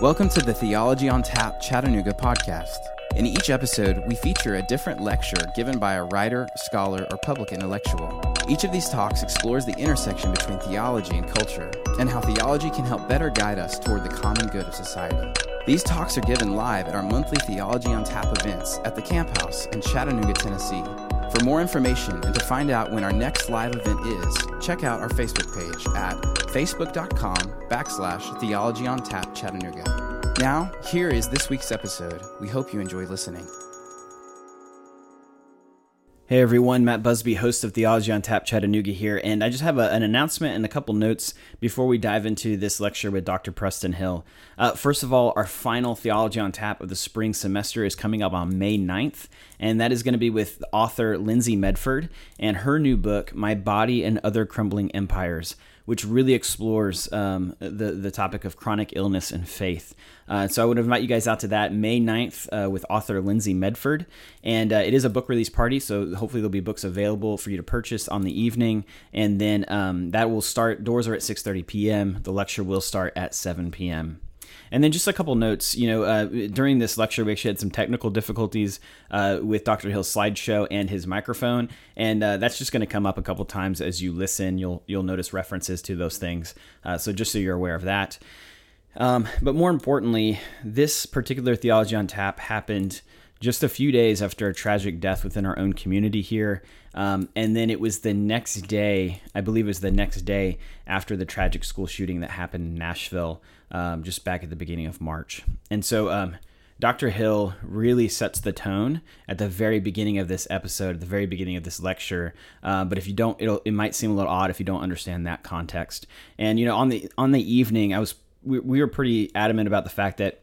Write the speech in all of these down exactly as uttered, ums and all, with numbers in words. Welcome to the Theology on Tap Chattanooga podcast. In each episode, we feature a different lecture given by a writer, scholar, or public intellectual. Each of these talks explores the intersection between theology and culture, and how theology can help better guide us toward the common good of society. These talks are given live at our monthly Theology on Tap events at the Camp House in Chattanooga, Tennessee. For more information and to find out when our next live event is, check out our Facebook page at facebook.com backslash Theology on Tap Chattanooga. Now, here is this week's episode. We hope you enjoy listening. Hey everyone, Matt Busby, host of Theology on Tap Chattanooga here, and I just have a, an announcement and a couple notes before we dive into this lecture with Doctor Preston Hill. Uh, first of all, our final Theology on Tap of the spring semester is coming up on May ninth, and that is going to be with author Lindsey Medford and her new book, My Body and Other Crumbling Empires, which really explores um, the, the topic of chronic illness and faith. Uh, so I would invite you guys out to that May ninth uh, with author Lindsey Medford. And uh, it is a book release party, so hopefully there'll be books available for you to purchase on the evening. And then um, that will start, doors are at six thirty p.m. The lecture will start at seven p.m. And then just a couple notes, you know, uh, during this lecture, we actually had some technical difficulties uh, with Doctor Hill's slideshow and his microphone, and uh, that's just going to come up a couple times as you listen. You'll you'll notice references to those things, uh, so just so you're aware of that. Um, but more importantly, this particular Theology on Tap happened just a few days after a tragic death within our own community here. Um, and then it was the next day, I believe it was the next day after the tragic school shooting that happened in Nashville, um, just back at the beginning of March. And so um, Doctor Hill really sets the tone at the very beginning of this episode, at the very beginning of this lecture. Uh, but if you don't, it'll, it might seem a little odd if you don't understand that context. And, you know, on the, on the evening, I was, we, we were pretty adamant about the fact that,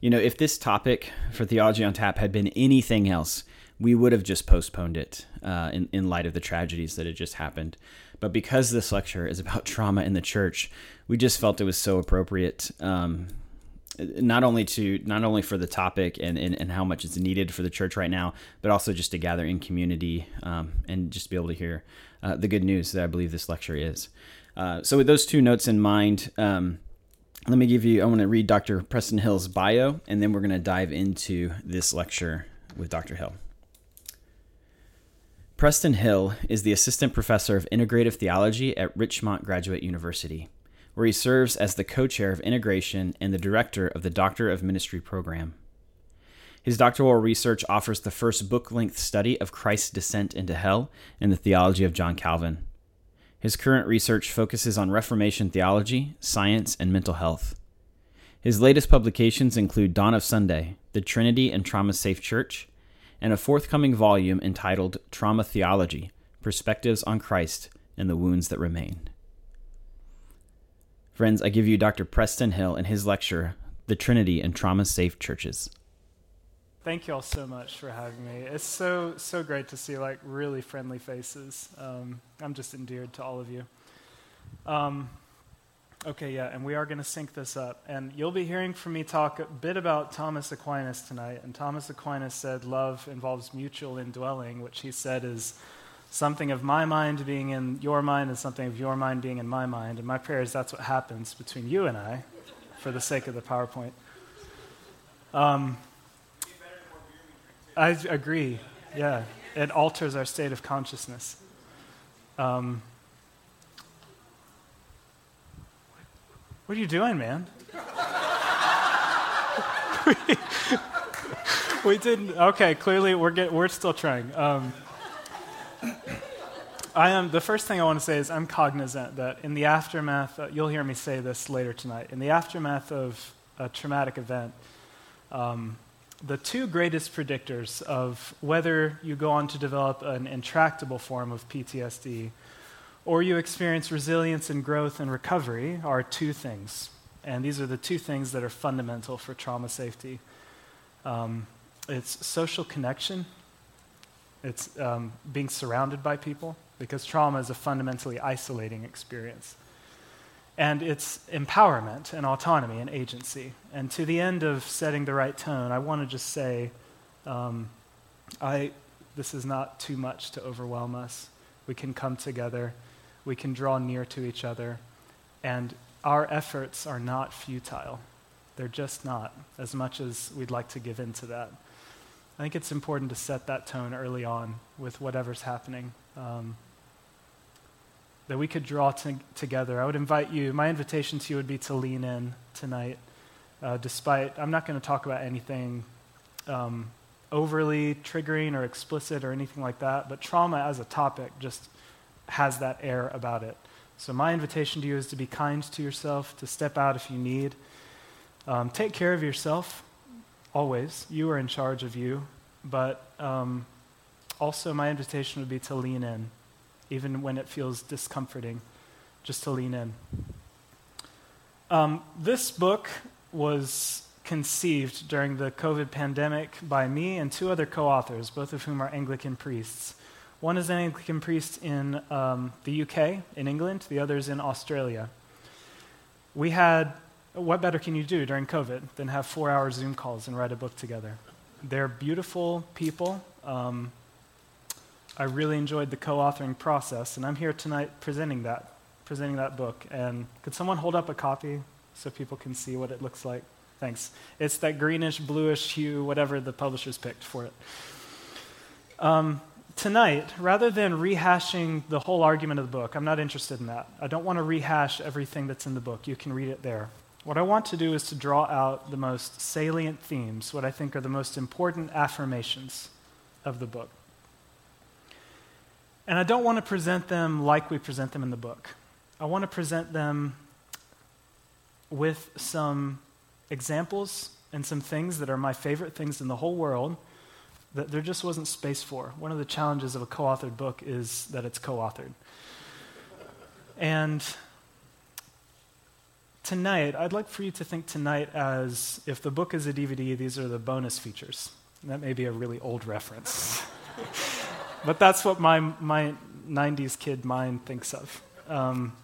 you know, if this topic for Theology on Tap had been anything else, we would have just postponed it uh, in, in light of the tragedies that had just happened. But because this lecture is about trauma in the church, we just felt it was so appropriate, um, not only to not only for the topic and, and, and how much it's needed for the church right now, but also just to gather in community um, and just be able to hear uh, the good news that I believe this lecture is. Uh, so with those two notes in mind, um, Let me give you, I want to read Doctor Preston Hill's bio, and then we're going to dive into this lecture with Doctor Hill. Preston Hill is the Assistant Professor of Integrative Theology at Richmont Graduate University, where he serves as the Co-Chair of Integration and the Director of the Doctor of Ministry program. His doctoral research offers the first book-length study of Christ's descent into hell and the theology of John Calvin. His current research focuses on Reformation theology, science, and mental health. His latest publications include Dawn of Sunday: The Trinity and Trauma-Safe Church, and a forthcoming volume entitled Trauma Theology: Perspectives on Christ and the Wounds That Remain. Friends, I give you Doctor Preston Hill and his lecture, The Trinity and Trauma-Safe Churches. Thank you all so much for having me. It's so, so great to see, like, really friendly faces. Um, I'm just endeared to all of you. Um, okay, yeah, and we are going to sync this up. And you'll be hearing from me talk a bit about Thomas Aquinas tonight. And Thomas Aquinas said love involves mutual indwelling, which he said is something of my mind being in your mind and something of your mind being in my mind. And my prayer is that's what happens between you and I, for the sake of the PowerPoint. Um... I agree, yeah. It alters our state of consciousness. Um, what are you doing, man? we, we didn't, okay, clearly we're get, we're still trying. Um, I am. The first thing I want to say is I'm cognizant that in the aftermath, uh, you'll hear me say this later tonight, in the aftermath of a traumatic event, um, the two greatest predictors of whether you go on to develop an intractable form of P T S D or you experience resilience and growth and recovery are two things. And these are the two things that are fundamental for trauma safety. Um, it's social connection. It's um, being surrounded by people, because trauma is a fundamentally isolating experience. And it's empowerment and autonomy and agency. And to the end of setting the right tone, I want to just say, um, I this is not too much to overwhelm us. We can come together. We can draw near to each other. And our efforts are not futile. They're just not, as much as we'd like to give in to that. I think it's important to set that tone early on with whatever's happening, um, that we could draw t- together. I would invite you, my invitation to you would be to lean in tonight, uh, despite, I'm not going to talk about anything um, overly triggering or explicit or anything like that, but trauma as a topic just has that air about it. So my invitation to you is to be kind to yourself, to step out if you need. Um, take care of yourself, always. You are in charge of you. But um, also my invitation would be to lean in, even when it feels discomforting, just to lean in. Um, this book was conceived during the COVID pandemic by me and two other co-authors, both of whom are Anglican priests. One is an Anglican priest in um, the U K, in England. The other is in Australia. We had, what better can you do during COVID than have four-hour Zoom calls and write a book together? They're beautiful people. Um, I really enjoyed the co-authoring process, and I'm here tonight presenting that, presenting that book. And could someone hold up a copy so people can see what it looks like? Thanks. It's that greenish, bluish hue, whatever the publishers picked for it. Um... Tonight, rather than rehashing the whole argument of the book, I'm not interested in that. I don't want to rehash everything that's in the book. You can read it there. What I want to do is to draw out the most salient themes, what I think are the most important affirmations of the book. And I don't want to present them like we present them in the book. I want to present them with some examples and some things that are my favorite things in the whole world that there just wasn't space for. One of the challenges of a co-authored book is that it's co-authored. And tonight, I'd like for you to think tonight as if the book is a D V D, these are the bonus features. And that may be a really old reference. But that's what my my nineties kid mind thinks of. Um,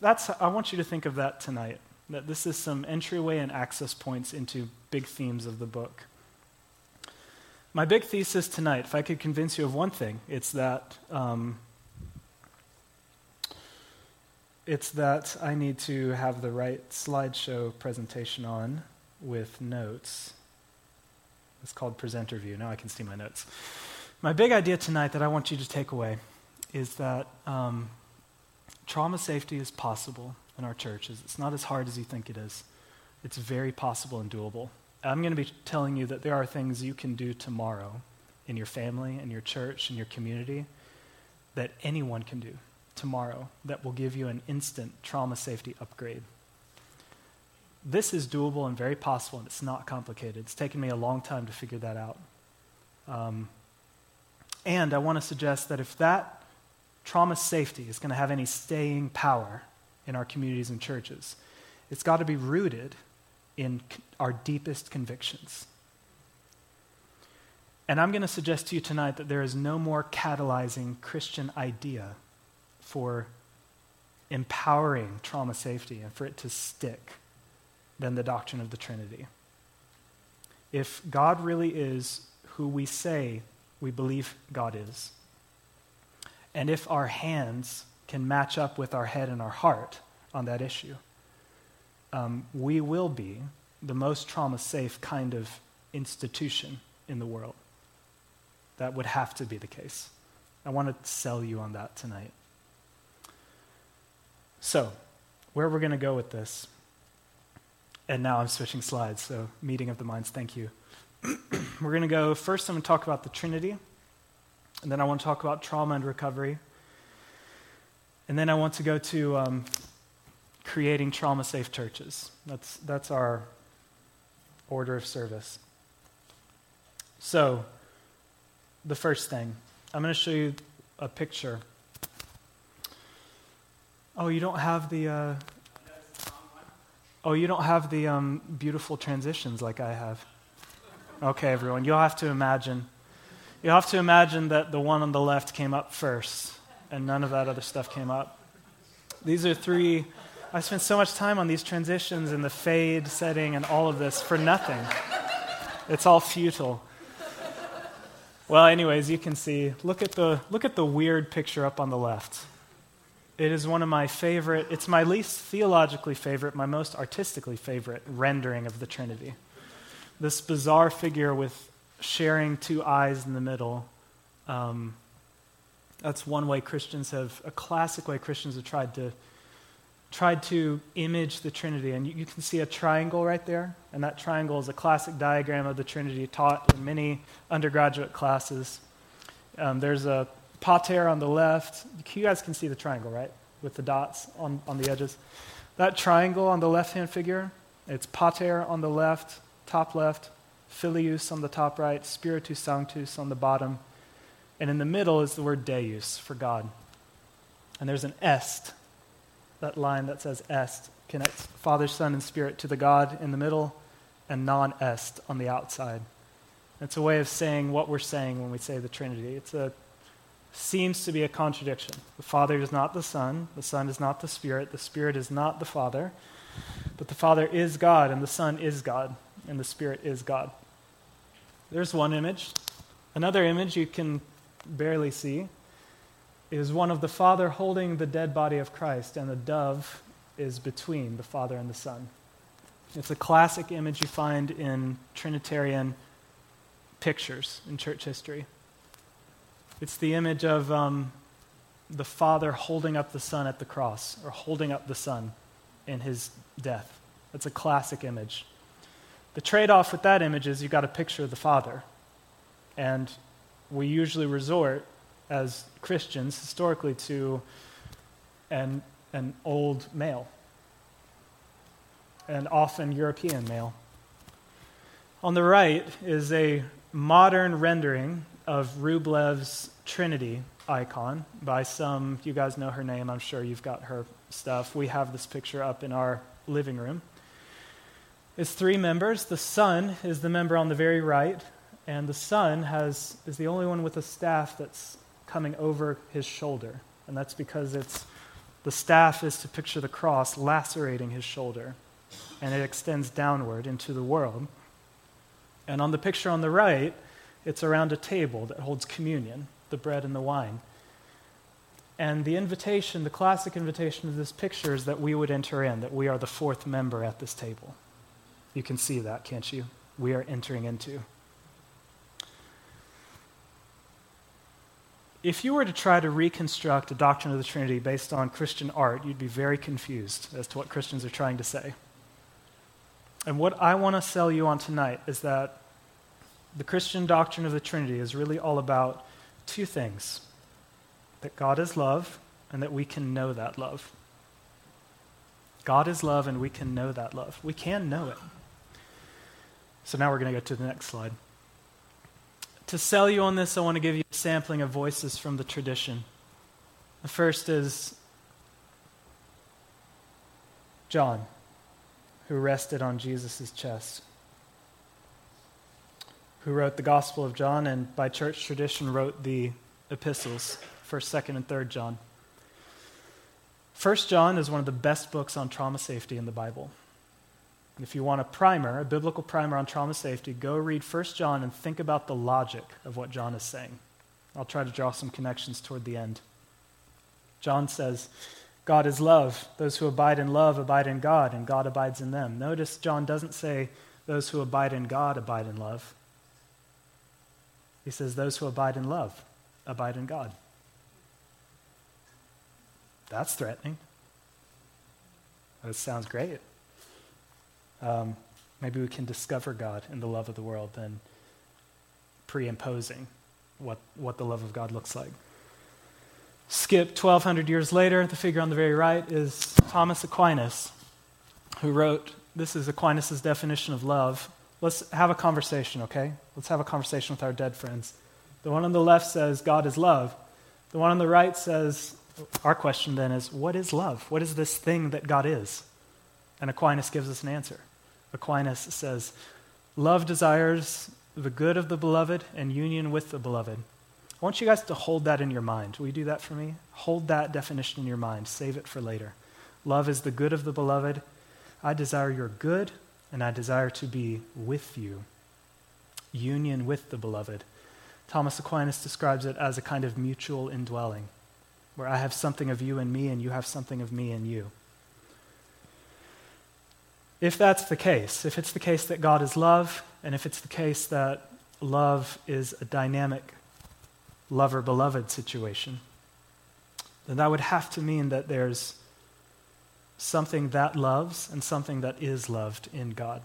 that's I want you to think of that tonight, that this is some entryway and access points into big themes of the book. My big thesis tonight, if I could convince you of one thing, it's that um, it's that I need to have the right slideshow presentation on with notes. It's called presenter view. Now I can see my notes. My big idea tonight that I want you to take away is that um, trauma safety is possible in our churches. It's not as hard as you think it is. It's very possible and doable. I'm going to be telling you that there are things you can do tomorrow in your family, in your church, in your community, that anyone can do tomorrow that will give you an instant trauma safety upgrade. This is doable and very possible, and it's not complicated. It's taken me a long time to figure that out. Um, and I want to suggest that if that trauma safety is going to have any staying power in our communities and churches, it's got to be rooted in our deepest convictions. And I'm going to suggest to you tonight that there is no more catalyzing Christian idea for empowering trauma safety and for it to stick than the doctrine of the Trinity. If God really is who we say we believe God is, and if our hands can match up with our head and our heart on that issue, Um, we will be the most trauma-safe kind of institution in the world. That would have to be the case. I want to sell you on that tonight. So, where we're going to go with this, and now I'm switching slides, so meeting of the minds, thank you. We're going to go, first I'm going to talk about the Trinity, and then I want to talk about trauma and recovery, and then I want to go to Um, creating trauma-safe churches. That's that's our order of service. So, the first thing, I'm going to show you a picture. Oh, you don't have the. Uh, oh, you don't have the um, beautiful transitions like I have. Okay, everyone, you'll have to imagine. You'll have to imagine that the one on the left came up first, and none of that other stuff came up. These are three. I spent so much time on these transitions and the fade setting and all of this for nothing. It's all futile. Well, anyways, you can see, look at the look at the weird picture up on the left. It is one of my favorite, it's my least theologically favorite, my most artistically favorite rendering of the Trinity. This bizarre figure with sharing two eyes in the middle. Um, that's one way Christians have, a classic way Christians have tried to tried to image the Trinity. And you, you can see a triangle right there, and that triangle is a classic diagram of the Trinity taught in many undergraduate classes. Um, there's a pater on the left. You guys can see the triangle, right? With the dots on, on the edges. That triangle on the left-hand figure, it's pater on the left, top left, filius on the top right, spiritus sanctus on the bottom, and in the middle is the word deus, for God. And there's an est, that line that says est, connects Father, Son, and Spirit to the God in the middle, and non-est on the outside. It's a way of saying what we're saying when we say the Trinity. It's a seems to be a contradiction. The Father is not the Son, the Son is not the Spirit, the Spirit is not the Father, but the Father is God, and the Son is God, and the Spirit is God. There's one image. Another image you can barely see is one of the Father holding the dead body of Christ, and the dove is between the Father and the Son. It's a classic image you find in Trinitarian pictures in church history. It's the image of um, the Father holding up the Son at the cross, or holding up the Son in his death. That's a classic image. The trade-off with that image is you've got a picture of the Father. And we usually resort, as Christians, historically to an, an old male, and often European male. On the right is a modern rendering of Rublev's Trinity icon by some, you guys know her name, I'm sure you've got her stuff. We have this picture up in our living room. It's three members. The Son is the member on the very right, and the Son has is the only one with a staff that's coming over his shoulder, and that's because it's the staff is to picture the cross lacerating his shoulder, and it extends downward into the world. And on the picture on the right, it's around a table that holds communion, the bread and the wine. And the invitation, the classic invitation of this picture is that we would enter in, that we are the fourth member at this table. You can see that, can't you? We are entering into. If you were to try to reconstruct a doctrine of the Trinity based on Christian art, you'd be very confused as to what Christians are trying to say. And what I want to sell you on tonight is that the Christian doctrine of the Trinity is really all about two things: that God is love and that we can know that love. God is love and we can know that love. We can know it. So now we're going to go to the next slide. To sell you on this, I want to give you a sampling of voices from the tradition. The first is John, who rested on Jesus' chest, who wrote the Gospel of John, and by church tradition wrote the epistles, first, second, and third John. First John is one of the best books on trauma safety in the Bible. And if you want a primer, a biblical primer on trauma safety, go read First John and think about the logic of what John is saying. I'll try to draw some connections toward the end. John says, God is love. Those who abide in love abide in God, and God abides in them. Notice John doesn't say, those who abide in God abide in love. He says, those who abide in love abide in God. That's threatening. That sounds great. Um, maybe we can discover God in the love of the world than pre-imposing what, what the love of God looks like. Skip twelve hundred years later, the figure on the very right is Thomas Aquinas, who wrote, this is Aquinas' definition of love. Let's have a conversation, okay? Let's have a conversation with our dead friends. The one on the left says, God is love. The one on the right says, our question then is, what is love? What is this thing that God is? And Aquinas gives us an answer. Aquinas says, love desires the good of the beloved and union with the beloved. I want you guys to hold that in your mind. Will you do that for me? Hold that definition in your mind. Save it for later. Love is the good of the beloved. I desire your good, and I desire to be with you. Union with the beloved. Thomas Aquinas describes it as a kind of mutual indwelling, where I have something of you and me and you have something of me and you. If that's the case, if it's the case that God is love, and if it's the case that love is a dynamic lover-beloved situation, then that would have to mean that there's something that loves and something that is loved in God.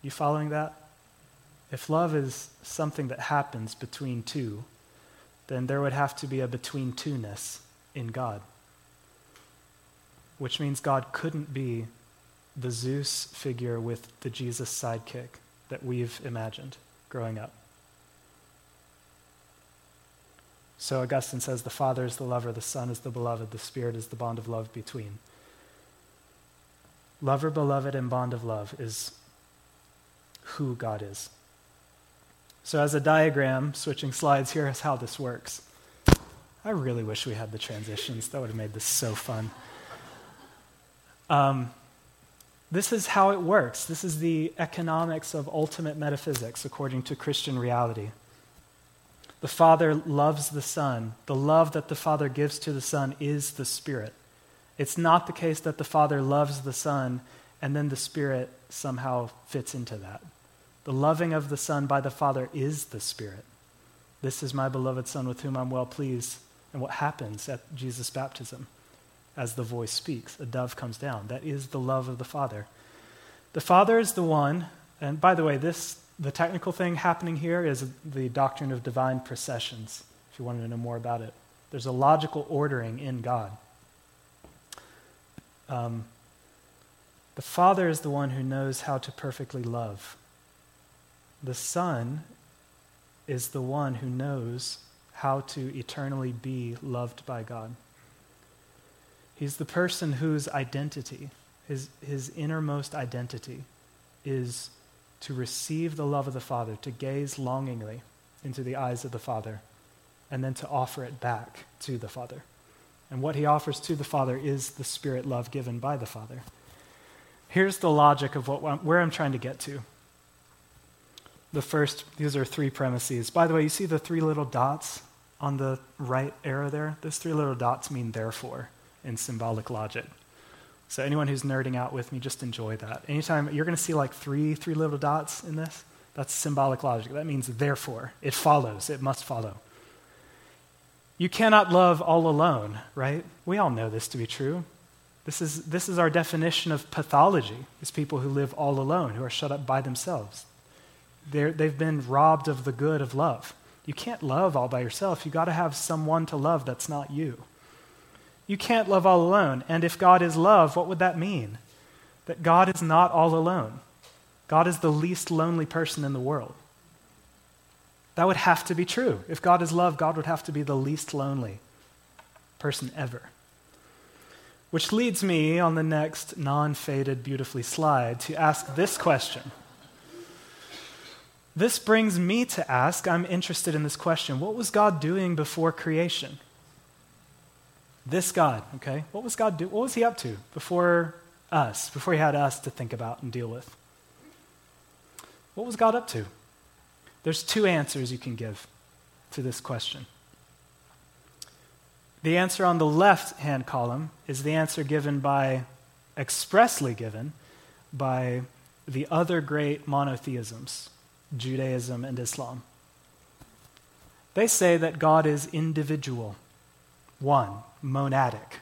You following that? If love is something that happens between two, then there would have to be a between-two-ness in God, which means God couldn't be the Zeus figure with the Jesus sidekick that we've imagined growing up. So Augustine says the Father is the lover, the Son is the beloved, the Spirit is the bond of love between. Lover, beloved, and bond of love is who God is. So as a diagram, switching slides, here is how this works. I really wish we had the transitions. That would have made this so fun. Um, this is how it works. This is the economics of ultimate metaphysics according to Christian reality. The Father loves the Son. The love that the Father gives to the Son is the Spirit. It's not the case that the Father loves the Son and then the Spirit somehow fits into that. The loving of the Son by the Father is the Spirit. This is my beloved Son with whom I'm well pleased. And what happens at Jesus' baptism? As the voice speaks, a dove comes down. That is the love of the Father. The Father is the one, and by the way, this the technical thing happening here is the doctrine of divine processions, if you wanted to know more about it. There's a logical ordering in God. Um, the Father is the one who knows how to perfectly love. The Son is the one who knows how to eternally be loved by God. He's the person whose identity, his, his innermost identity, is to receive the love of the Father, to gaze longingly into the eyes of the Father, and then to offer it back to the Father. And what he offers to the Father is the Spirit love given by the Father. Here's the logic of what where I'm trying to get to. The first, these are three premises. By the way, you see the three little dots on the right arrow there? Those three little dots mean therefore in symbolic logic. So anyone who's nerding out with me, just enjoy that. Anytime you're going to see like three, three little dots in this, that's symbolic logic. That means therefore. It follows. It must follow. You cannot love all alone, right? We all know this to be true. This is, this is our definition of pathology, is people who live all alone, who are shut up by themselves. They're, they've been robbed of the good of love. You can't love all by yourself. You got to have someone to love that's not you. You can't love all alone. And if God is love, what would that mean? That God is not all alone. God is the least lonely person in the world. That would have to be true. If God is love, God would have to be the least lonely person ever. Which leads me on the next non-faded, beautifully slide to ask this question. This brings me to ask, I'm interested in this question, what was God doing before creation? This God, okay? What was God do? What was he up to before us, before he had us to think about and deal with? What was God up to? There's two answers you can give to this question. The answer on the left-hand column is the answer given by, expressly given, by the other great monotheisms, Judaism and Islam. They say that God is individual, one, monadic.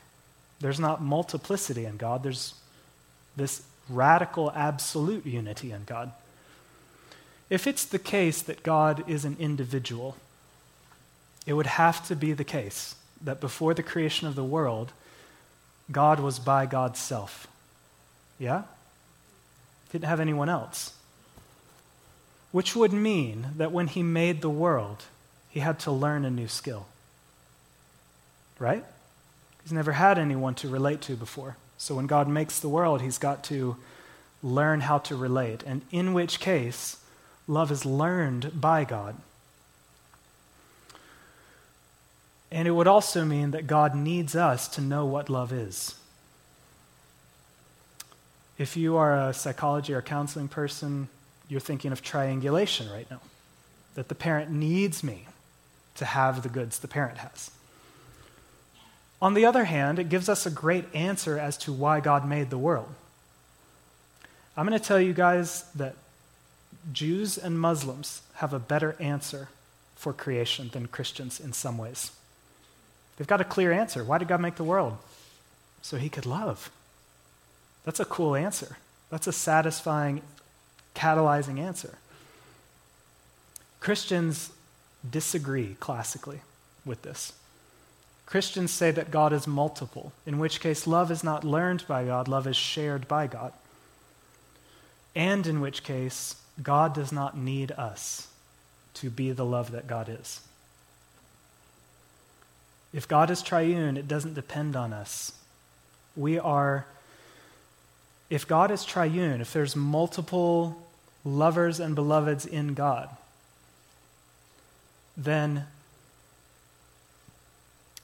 There's not multiplicity in God. There's this radical absolute unity in God. If it's the case that God is an individual, it would have to be the case that before the creation of the world, God was by God's self. Yeah? Didn't have anyone else. Which would mean that when he made the world, he had to learn a new skill. Right? He's never had anyone to relate to before. So when God makes the world, he's got to learn how to relate, and in which case, love is learned by God. And it would also mean that God needs us to know what love is. If you are a psychology or counseling person, you're thinking of triangulation right now, that the parent needs me to have the goods the parent has. On the other hand, it gives us a great answer as to why God made the world. I'm going to tell you guys that Jews and Muslims have a better answer for creation than Christians in some ways. They've got a clear answer. Why did God make the world? So he could love. That's a cool answer. That's a satisfying, catalyzing answer. Christians disagree classically with this. Christians say that God is multiple, in which case love is not learned by God, love is shared by God. And in which case, God does not need us to be the love that God is. If God is triune, it doesn't depend on us. We are, if God is triune, if there's multiple lovers and beloveds in God, then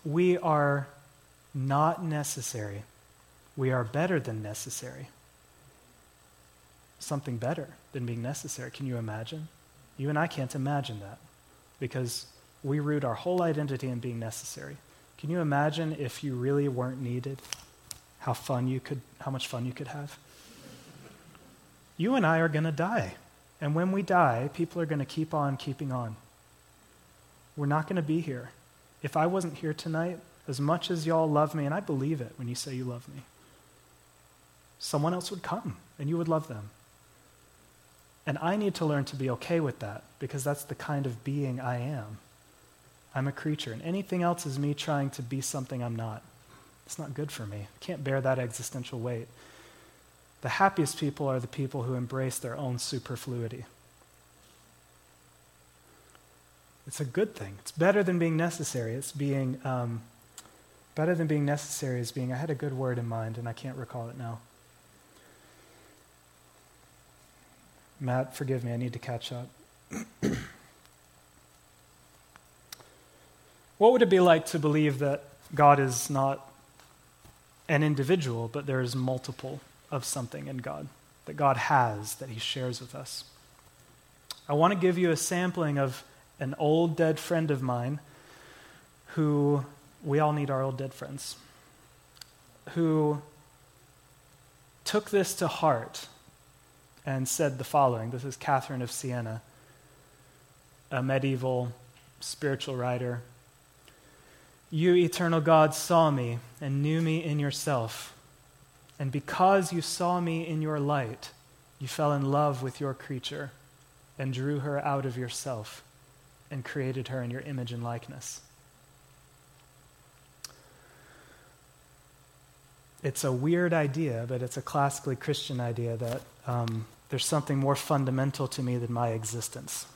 we are not necessary. We are better than necessary. Something better than being necessary. Can you imagine? You and I can't imagine that because we root our whole identity in being necessary. Can you imagine if you really weren't needed, how fun you could, how much fun you could have? You and I are going to die. And when we die, people are going to keep on keeping on. We're not going to be here. If I wasn't here tonight, as much as y'all love me, and I believe it when you say you love me, someone else would come and you would love them. And I need to learn to be okay with that because that's the kind of being I am. I'm a creature, and anything else is me trying to be something I'm not. It's not good for me. I can't bear that existential weight. The happiest people are the people who embrace their own superfluity. It's a good thing. It's better than being necessary. It's being, um, better than being necessary is being, I had a good word in mind and I can't recall it now. Matt, forgive me, I need to catch up. What would it be like to believe that God is not an individual, but there is multiple of something in God, that God has, that he shares with us? I want to give you a sampling of an old dead friend of mine who, we all need our old dead friends, who took this to heart and said the following. This is Catherine of Siena, a medieval spiritual writer. You, eternal God, saw me and knew me in yourself, and because you saw me in your light, you fell in love with your creature and drew her out of yourself and created her in your image and likeness. It's a weird idea, but it's a classically Christian idea that um, there's something more fundamental to me than my existence.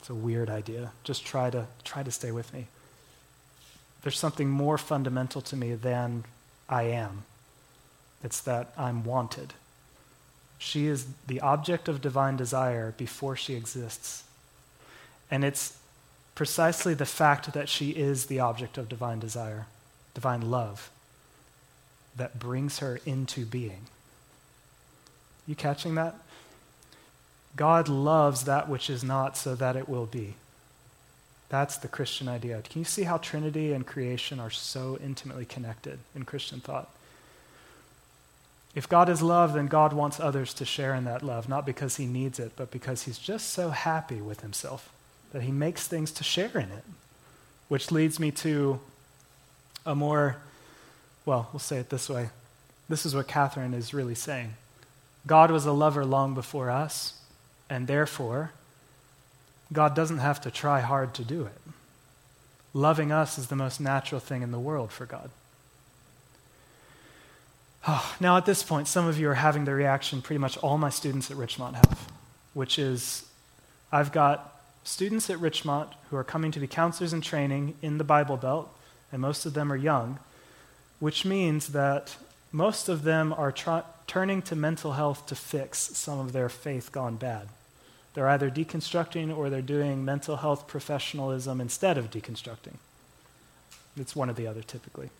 It's a weird idea. Just try to try to stay with me. There's something more fundamental to me than I am. It's that I'm wanted. She is the object of divine desire before she exists. And it's precisely the fact that she is the object of divine desire, divine love, that brings her into being. You catching that? God loves that which is not so that it will be. That's the Christian idea. Can you see how Trinity and creation are so intimately connected in Christian thought? If God is love, then God wants others to share in that love, not because he needs it, but because he's just so happy with himself that he makes things to share in it, which leads me to a more, well, we'll say it this way. This is what Catherine is really saying. God was a lover long before us, and therefore, God doesn't have to try hard to do it. Loving us is the most natural thing in the world for God. Oh, now, at this point, some of you are having the reaction pretty much all my students at Richmont have, which is, I've got students at Richmont who are coming to be counselors in training in the Bible Belt, and most of them are young, which means that most of them are tr- turning to mental health to fix some of their faith gone bad. They're either deconstructing or they're doing mental health professionalism instead of deconstructing. It's one or the other typically.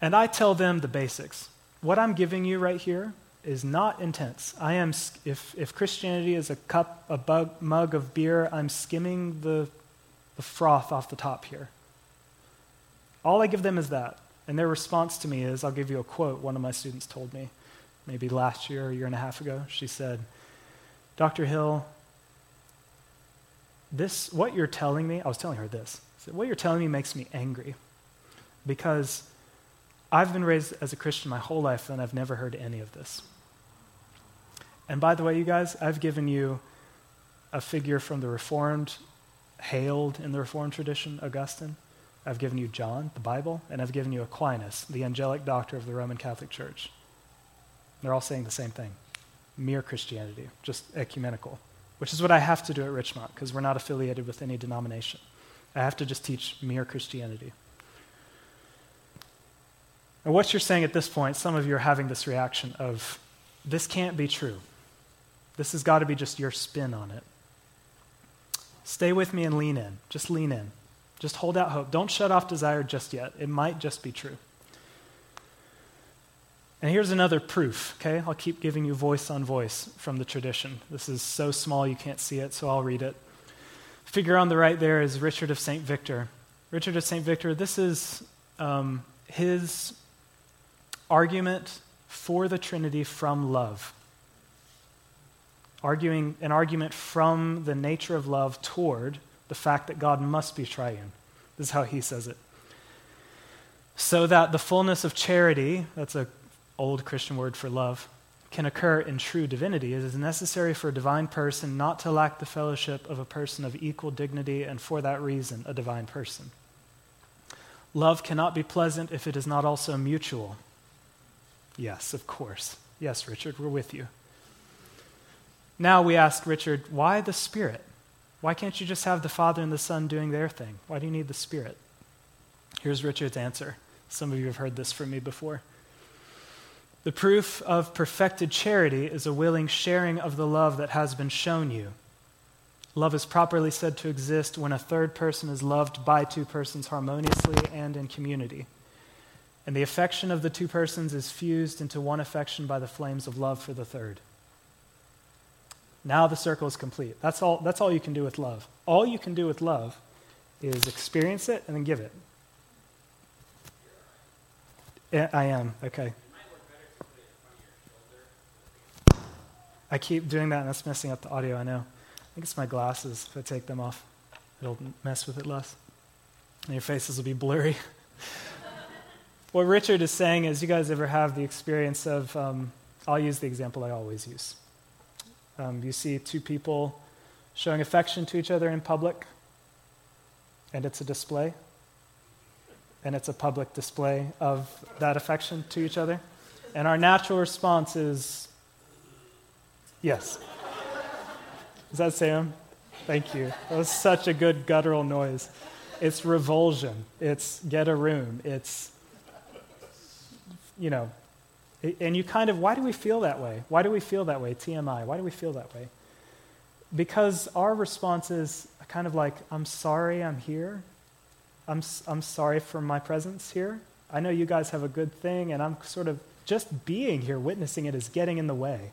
And I tell them the basics. What I'm giving you right here is not intense. I am if if Christianity is a cup, a bug, mug of beer, I'm skimming the the froth off the top here. All I give them is that. And their response to me is, I'll give you a quote one of my students told me, maybe last year or a year and a half ago. She said, Doctor Hill, this, what you're telling me, I was telling her this, I said, what you're telling me makes me angry because I've been raised as a Christian my whole life and I've never heard any of this. And by the way, you guys, I've given you a figure from the Reformed, hailed in the Reformed tradition, Augustine. I've given you John, the Bible, and I've given you Aquinas, the angelic doctor of the Roman Catholic Church. They're all saying the same thing, mere Christianity, just ecumenical, which is what I have to do at Richmont because we're not affiliated with any denomination. I have to just teach mere Christianity. And what you're saying at this point, some of you are having this reaction of, this can't be true. This has got to be just your spin on it. Stay with me and lean in. Just lean in. Just hold out hope. Don't shut off desire just yet. It might just be true. And here's another proof, okay? I'll keep giving you voice on voice from the tradition. This is so small you can't see it, so I'll read it. Figure on the right there is Richard of Saint Victor. Richard of Saint Victor, this is um, his argument for the Trinity from love. Arguing an argument from the nature of love toward the fact that God must be triune. This is how he says it. So that the fullness of charity, that's an old Christian word for love, can occur in true divinity, it is necessary for a divine person not to lack the fellowship of a person of equal dignity and for that reason, a divine person. Love cannot be pleasant if it is not also mutual. Yes, of course. Yes, Richard, we're with you. Now we ask Richard, why the Spirit? Why can't you just have the Father and the Son doing their thing? Why do you need the Spirit? Here's Richard's answer. Some of you have heard this from me before. The proof of perfected charity is a willing sharing of the love that has been shown you. Love is properly said to exist when a third person is loved by two persons harmoniously and in community. And the affection of the two persons is fused into one affection by the flames of love for the third. Now the circle is complete. That's all, that's all you can do with love. All you can do with love is experience it and then give it. I am, okay. I keep doing that and that's messing up the audio, I know. I think it's my glasses. If I take them off, it'll mess with it less. And your faces will be blurry. What Richard is saying is, you guys ever have the experience of, um, I'll use the example I always use. Um, you see two people showing affection to each other in public, and it's a display, and it's a public display of that affection to each other. And our natural response is, yes. Is that Sam? Thank you. That was such a good guttural noise. It's revulsion. It's get a room. It's, you know, and you kind of, why do we feel that way? Why do we feel that way? T M I, why do we feel that way? Because our response is kind of like, I'm sorry I'm here. I'm I'm sorry for my presence here. I know you guys have a good thing, and I'm sort of just being here, witnessing it is getting in the way.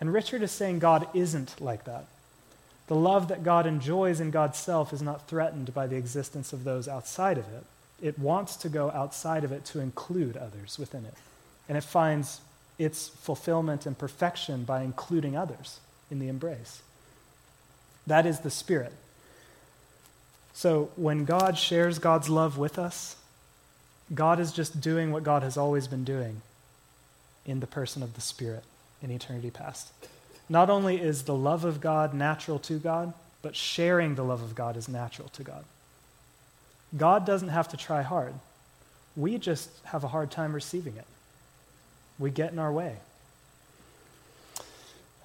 And Richard is saying God isn't like that. The love that God enjoys in God's self is not threatened by the existence of those outside of it. It wants to go outside of it to include others within it. And it finds its fulfillment and perfection by including others in the embrace. That is the Spirit. So when God shares God's love with us, God is just doing what God has always been doing in the person of the Spirit in eternity past. Not only is the love of God natural to God, but sharing the love of God is natural to God. God doesn't have to try hard. We just have a hard time receiving it. We get in our way. I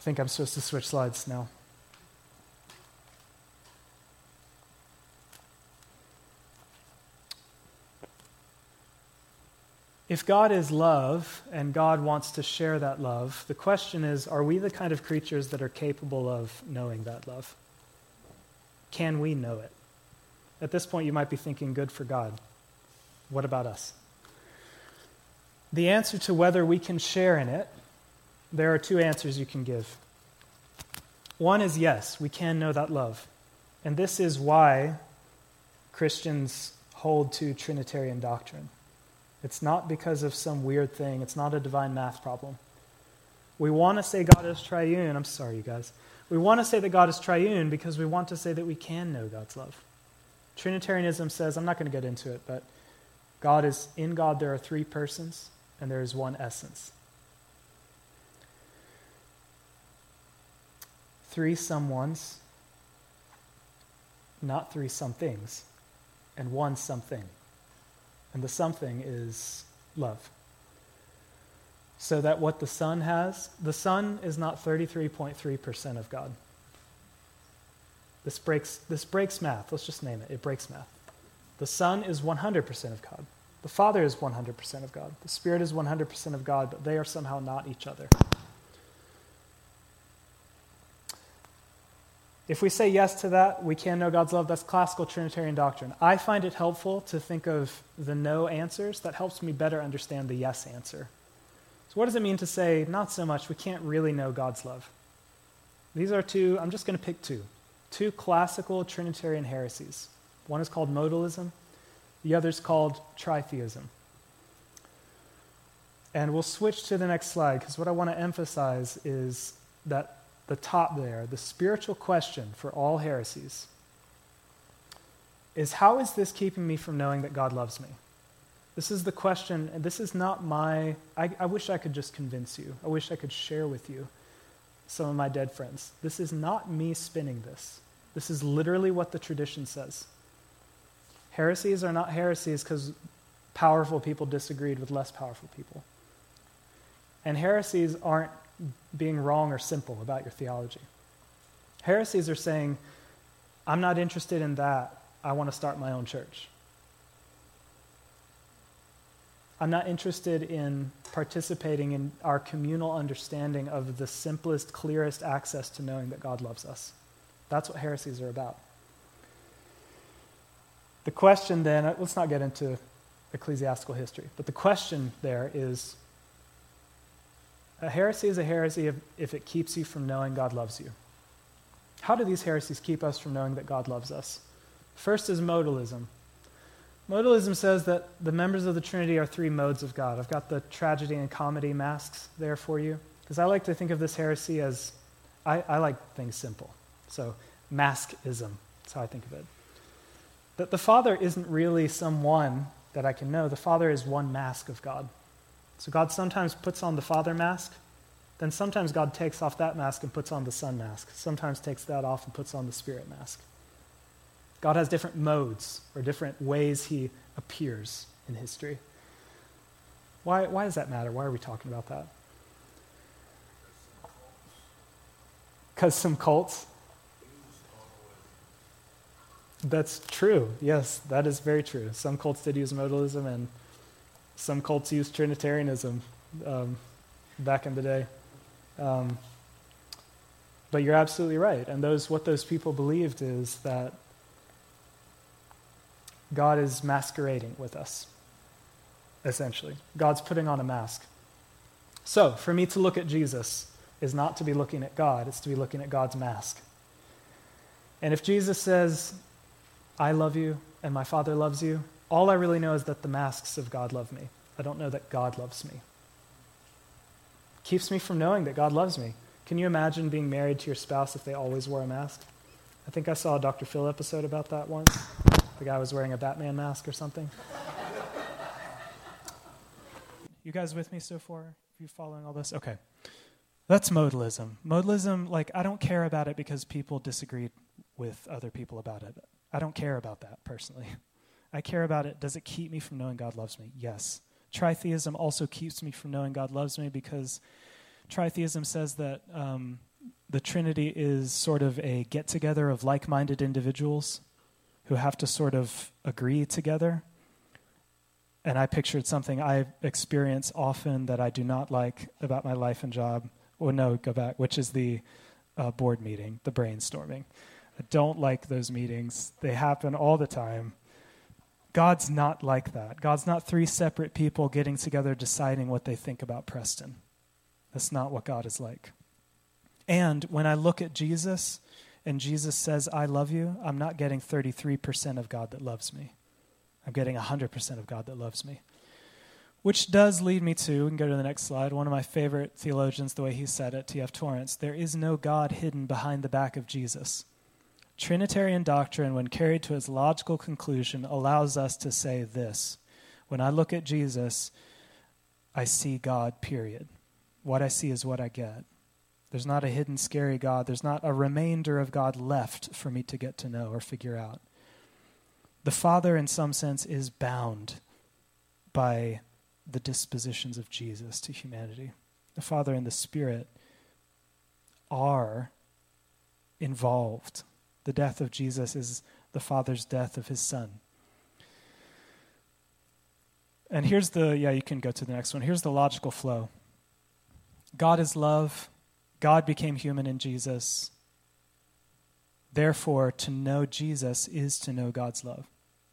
think I'm supposed to switch slides now. If God is love and God wants to share that love, the question is, are we the kind of creatures that are capable of knowing that love? Can we know it? At this point, you might be thinking, good for God. What about us? The answer to whether we can share in it, there are two answers you can give. One is yes, we can know that love. And this is why Christians hold to Trinitarian doctrine. It's not because of some weird thing. It's not a divine math problem. We want to say God is triune. I'm sorry, you guys. We want to say that God is triune because we want to say that we can know God's love. Trinitarianism says, I'm not going to get into it, but God is, in God there are three persons and there is one essence. Three someones, not three somethings, and one something. And the something is love. So that what the Son has, the Son is not thirty-three point three percent of God. This breaks, this breaks math. Let's just name it. It breaks math. The Son is one hundred percent of God. The Father is one hundred percent of God. The Spirit is one hundred percent of God, but they are somehow not each other. If we say yes to that, we can know God's love. That's classical Trinitarian doctrine. I find it helpful to think of the no answers. That helps me better understand the yes answer. So what does it mean to say, not so much, we can't really know God's love? These are two, I'm just going to pick two. Two classical Trinitarian heresies. One is called modalism. The other is called tritheism. And we'll switch to the next slide, because what I want to emphasize is that the top there, the spiritual question for all heresies, is how is this keeping me from knowing that God loves me? This is the question, and this is not my, I, I wish I could just convince you. I wish I could share with you some of my dead friends. This is not me spinning this. This is literally what the tradition says. Heresies are not heresies because powerful people disagreed with less powerful people. And heresies aren't being wrong or simple about your theology. Heresies are saying, I'm not interested in that. I want to start my own church. I'm not interested in participating in our communal understanding of the simplest, clearest access to knowing that God loves us. That's what heresies are about. The question then, let's not get into ecclesiastical history, but the question there is, a heresy is a heresy if, if it keeps you from knowing God loves you. How do these heresies keep us from knowing that God loves us? First is modalism. Modalism says that the members of the Trinity are three modes of God. I've got the tragedy and comedy masks there for you, because I like to think of this heresy as, I, I like things simple. So maskism, that's how I think of it. That the Father isn't really someone that I can know. The Father is one mask of God. So God sometimes puts on the Father mask, then sometimes God takes off that mask and puts on the Son mask, sometimes takes that off and puts on the Spirit mask. God has different modes or different ways he appears in history. Why, why does that matter? Why are we talking about that? Because some cults? That's true. Yes, that is very true. Some cults did use modalism, and some cults used Trinitarianism um, back in the day. Um, but you're absolutely right. And those what those people believed is that God is masquerading with us, essentially. God's putting on a mask. So for me to look at Jesus is not to be looking at God, it's to be looking at God's mask. And if Jesus says, I love you and my Father loves you, all I really know is that the masks of God love me. I don't know that God loves me. Keeps me from knowing that God loves me. Can you imagine being married to your spouse if they always wore a mask? I think I saw a Doctor Phil episode about that once. The guy was wearing a Batman mask or something. You guys with me so far? You following all this? Okay. That's modalism. Modalism, like, I don't care about it because people disagreed with other people about it. I don't care about that personally. I care about it. Does it keep me from knowing God loves me? Yes. Tritheism also keeps me from knowing God loves me because tritheism says that um, the Trinity is sort of a get-together of like-minded individuals who have to sort of agree together. And I pictured something I experience often that I do not like about my life and job. Well, no, go back, which is the uh, board meeting, the brainstorming. I don't like those meetings. They happen all the time. God's not like that. God's not three separate people getting together deciding what they think about Preston. That's not what God is like. And when I look at Jesus and Jesus says, I love you, I'm not getting thirty-three percent of God that loves me. I I'm getting one hundred percent of God that loves me. Which does lead me to, we can go to the next slide, one of my favorite theologians, the way he said it, T F Torrance, there is no God hidden behind the back of Jesus. Trinitarian doctrine, when carried to its logical conclusion, allows us to say this. When I look at Jesus, I see God, period. What I see is what I get. There's not a hidden, scary God. There's not a remainder of God left for me to get to know or figure out. The Father, in some sense, is bound by the dispositions of Jesus to humanity. The Father and the Spirit are involved. The death of Jesus is the Father's death of his Son. And here's the, yeah, you can go to the next one. Here's the logical flow. God is love. God became human in Jesus. Therefore, to know Jesus is to know God's love.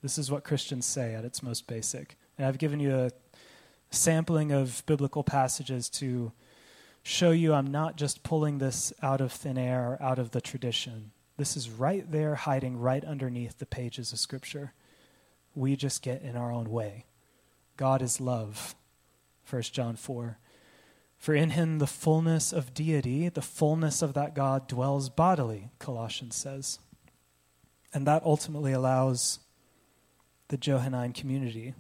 This is what Christians say at its most basic. And I've given you a sampling of biblical passages to show you I'm not just pulling this out of thin air or out of the tradition. This is right there, hiding right underneath the pages of Scripture. We just get in our own way. God is love, First John four. For in him the fullness of deity, the fullness of that God dwells bodily, Colossians says. And that ultimately allows the Johannine community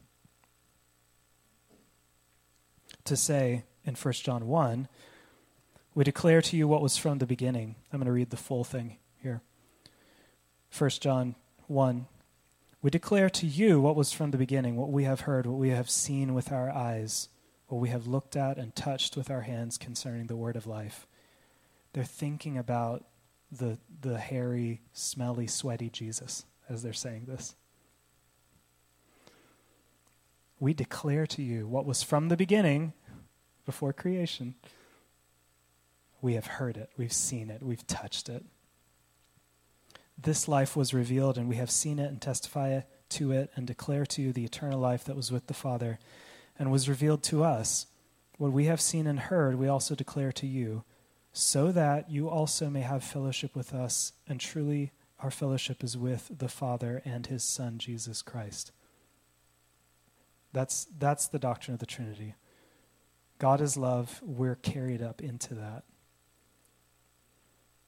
to say in First John one, we declare to you what was from the beginning. I'm going to read the full thing here. First John one, we declare to you what was from the beginning, what we have heard, what we have seen with our eyes, what we have looked at and touched with our hands concerning the word of life. They're thinking about the the hairy, smelly, sweaty Jesus as they're saying this. We declare to you what was from the beginning, before creation. We have heard it, we've seen it, we've touched it. This life was revealed, and we have seen it and testify to it and declare to you the eternal life that was with the Father and was revealed to us. What we have seen and heard, we also declare to you, so that you also may have fellowship with us, and truly our fellowship is with the Father and his Son, Jesus Christ. That's that's the doctrine of the Trinity. God is love. We're carried up into that.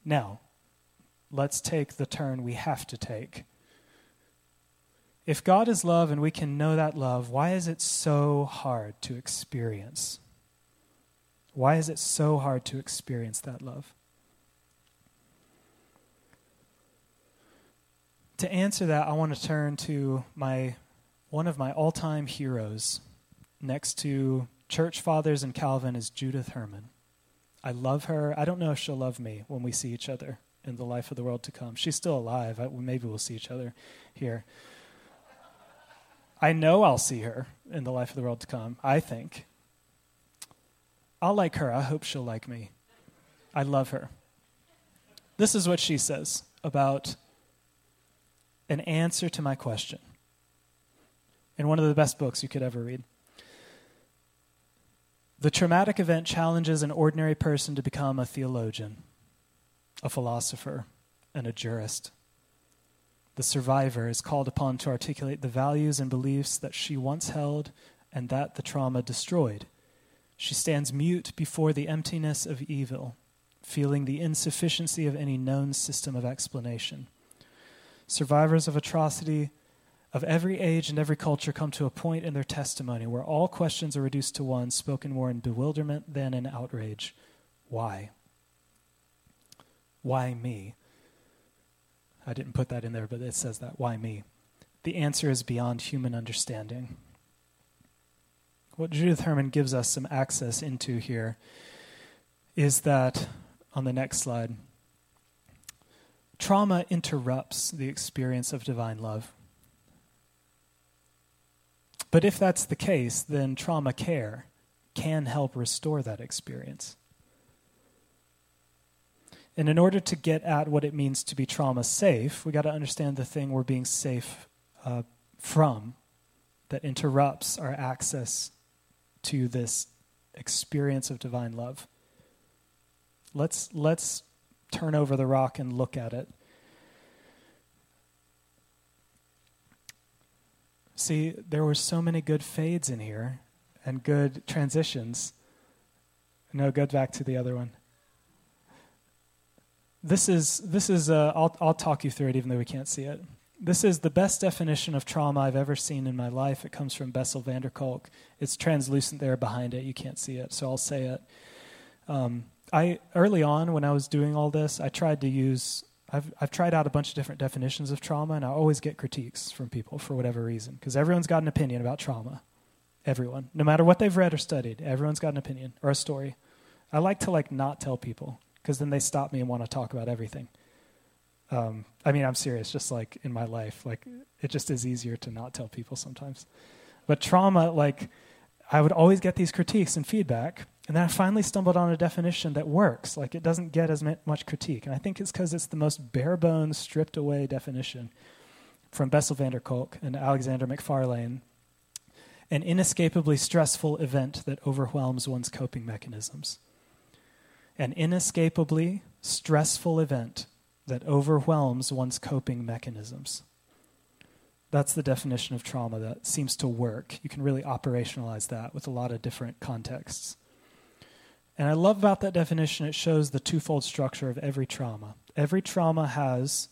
Now, let's take the turn we have to take. If God is love and we can know that love, why is it so hard to experience? Why is it so hard to experience that love? To answer that, I want to turn to my one of my all-time heroes, next to church fathers and Calvin, is Judith Herman. I love her. I don't know if she'll love me when we see each other in the life of the world to come. She's still alive. I, maybe we'll see each other here. I know I'll see her in the life of the world to come, I think. I'll like her. I hope she'll like me. I love her. This is what she says about an answer to my question, in one of the best books you could ever read. The traumatic event challenges an ordinary person to become a theologian, a philosopher, and a jurist. The survivor is called upon to articulate the values and beliefs that she once held and that the trauma destroyed. She stands mute before the emptiness of evil, feeling the insufficiency of any known system of explanation. Survivors of atrocity of every age and every culture come to a point in their testimony where all questions are reduced to one, spoken more in bewilderment than in outrage. Why? Why me? I didn't put that in there, but it says that. Why me? The answer is beyond human understanding. What Judith Herman gives us some access into here is that, on the next slide, trauma interrupts the experience of divine love. But if that's the case, then trauma care can help restore that experience. And in order to get at what it means to be trauma safe, we got to understand the thing we're being safe uh, from that interrupts our access to this experience of divine love. Let's let's turn over the rock and look at it. see, there were so many good fades in here and good transitions. No, go back to the other one. This is, this is uh, I'll, I'll talk you through it even though we can't see it. This is the best definition of trauma I've ever seen in my life. It comes from Bessel van der Kolk. It's translucent there behind it. You can't see it, so I'll say it. Um, I early on when I was doing all this, I tried to use, I've, I've tried out a bunch of different definitions of trauma, and I always get critiques from people for whatever reason, because everyone's got an opinion about trauma. Everyone. No matter what they've read or studied, everyone's got an opinion or a story. I like to like not tell people, because then they stop me and want to talk about everything. Um, I mean, I'm serious, just like in my life, like it just is easier to not tell people sometimes. But trauma, like I would always get these critiques and feedback, and then I finally stumbled on a definition that works. Like it doesn't get as much critique, and I think it's because it's the most bare-bones, stripped-away definition from Bessel van der Kolk and Alexander McFarlane, an inescapably stressful event that overwhelms one's coping mechanisms. An inescapably stressful event that overwhelms one's coping mechanisms. That's the definition of trauma that seems to work. You can really operationalize that with a lot of different contexts. And I love about that definition, it shows the twofold structure of every trauma. Every trauma has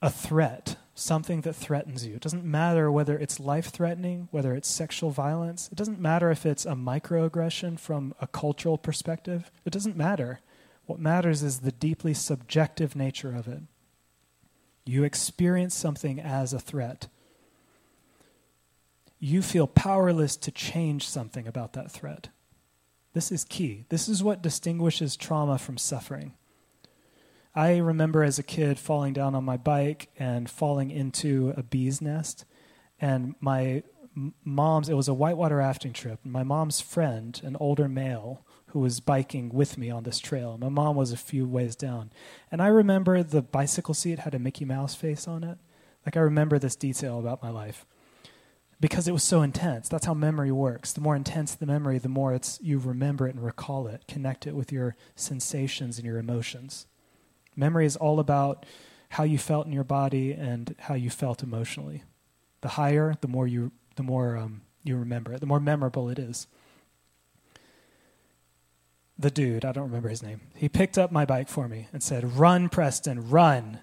a threat, something that threatens you. It doesn't matter whether it's life-threatening, whether it's sexual violence. It doesn't matter if it's a microaggression from a cultural perspective. It doesn't matter. What matters is the deeply subjective nature of it. You experience something as a threat. You feel powerless to change something about that threat. This is key. This is what distinguishes trauma from suffering. I remember as a kid falling down on my bike and falling into a bee's nest. And my mom's, it was a whitewater rafting trip. And my mom's friend, an older male, who was biking with me on this trail. My mom was a few ways down. And I remember the bicycle seat had a Mickey Mouse face on it. Like I remember this detail about my life. Because it was so intense. That's how memory works. The more intense the memory, the more it's you remember it and recall it, connect it with your sensations and your emotions. Memory is all about how you felt in your body and how you felt emotionally. The higher, the more you the more um, you remember it, the more memorable it is. The dude, I don't remember his name, he picked up my bike for me and said, "Run, Preston, run."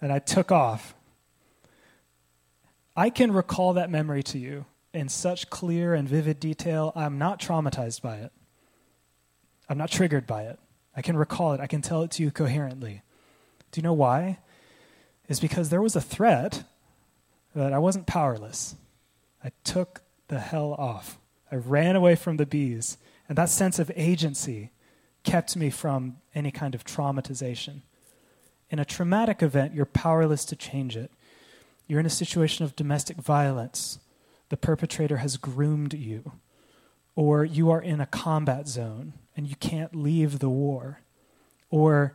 And I took off. I can recall that memory to you in such clear and vivid detail. I'm not traumatized by it. I'm not triggered by it. I can recall it. I can tell it to you coherently. Do you know why? It's because there was a threat that I wasn't powerless. I took the hell off. I ran away from the bees. And that sense of agency kept me from any kind of traumatization. In a traumatic event, you're powerless to change it. You're in a situation of domestic violence. The perpetrator has groomed you. Or you are in a combat zone and you can't leave the war. Or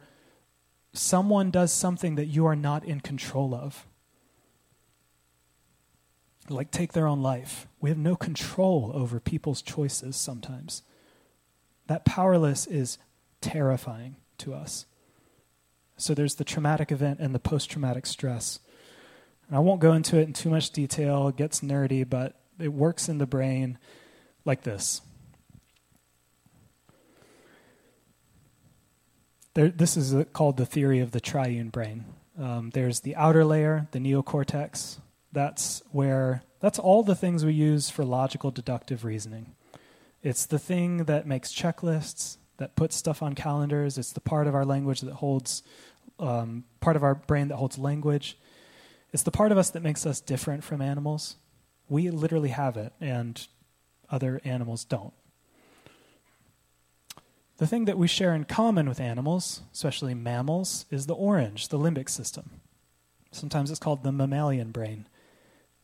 someone does something that you are not in control of. Like take their own life. We have no control over people's choices sometimes. That powerless is terrifying to us. So there's the traumatic event and the post-traumatic stress. And I won't go into it in too much detail. It gets nerdy, but it works in the brain like this. There, this is a, called the theory of the triune brain. Um, there's the outer layer, the neocortex. That's where, that's all the things we use for logical deductive reasoning. It's the thing that makes checklists, that puts stuff on calendars. It's the part of our language that holds, um, part of our brain that holds language. It's the part of us that makes us different from animals. We literally have it, and other animals don't. The thing that we share in common with animals, especially mammals, is the orange, the limbic system. Sometimes it's called the mammalian brain.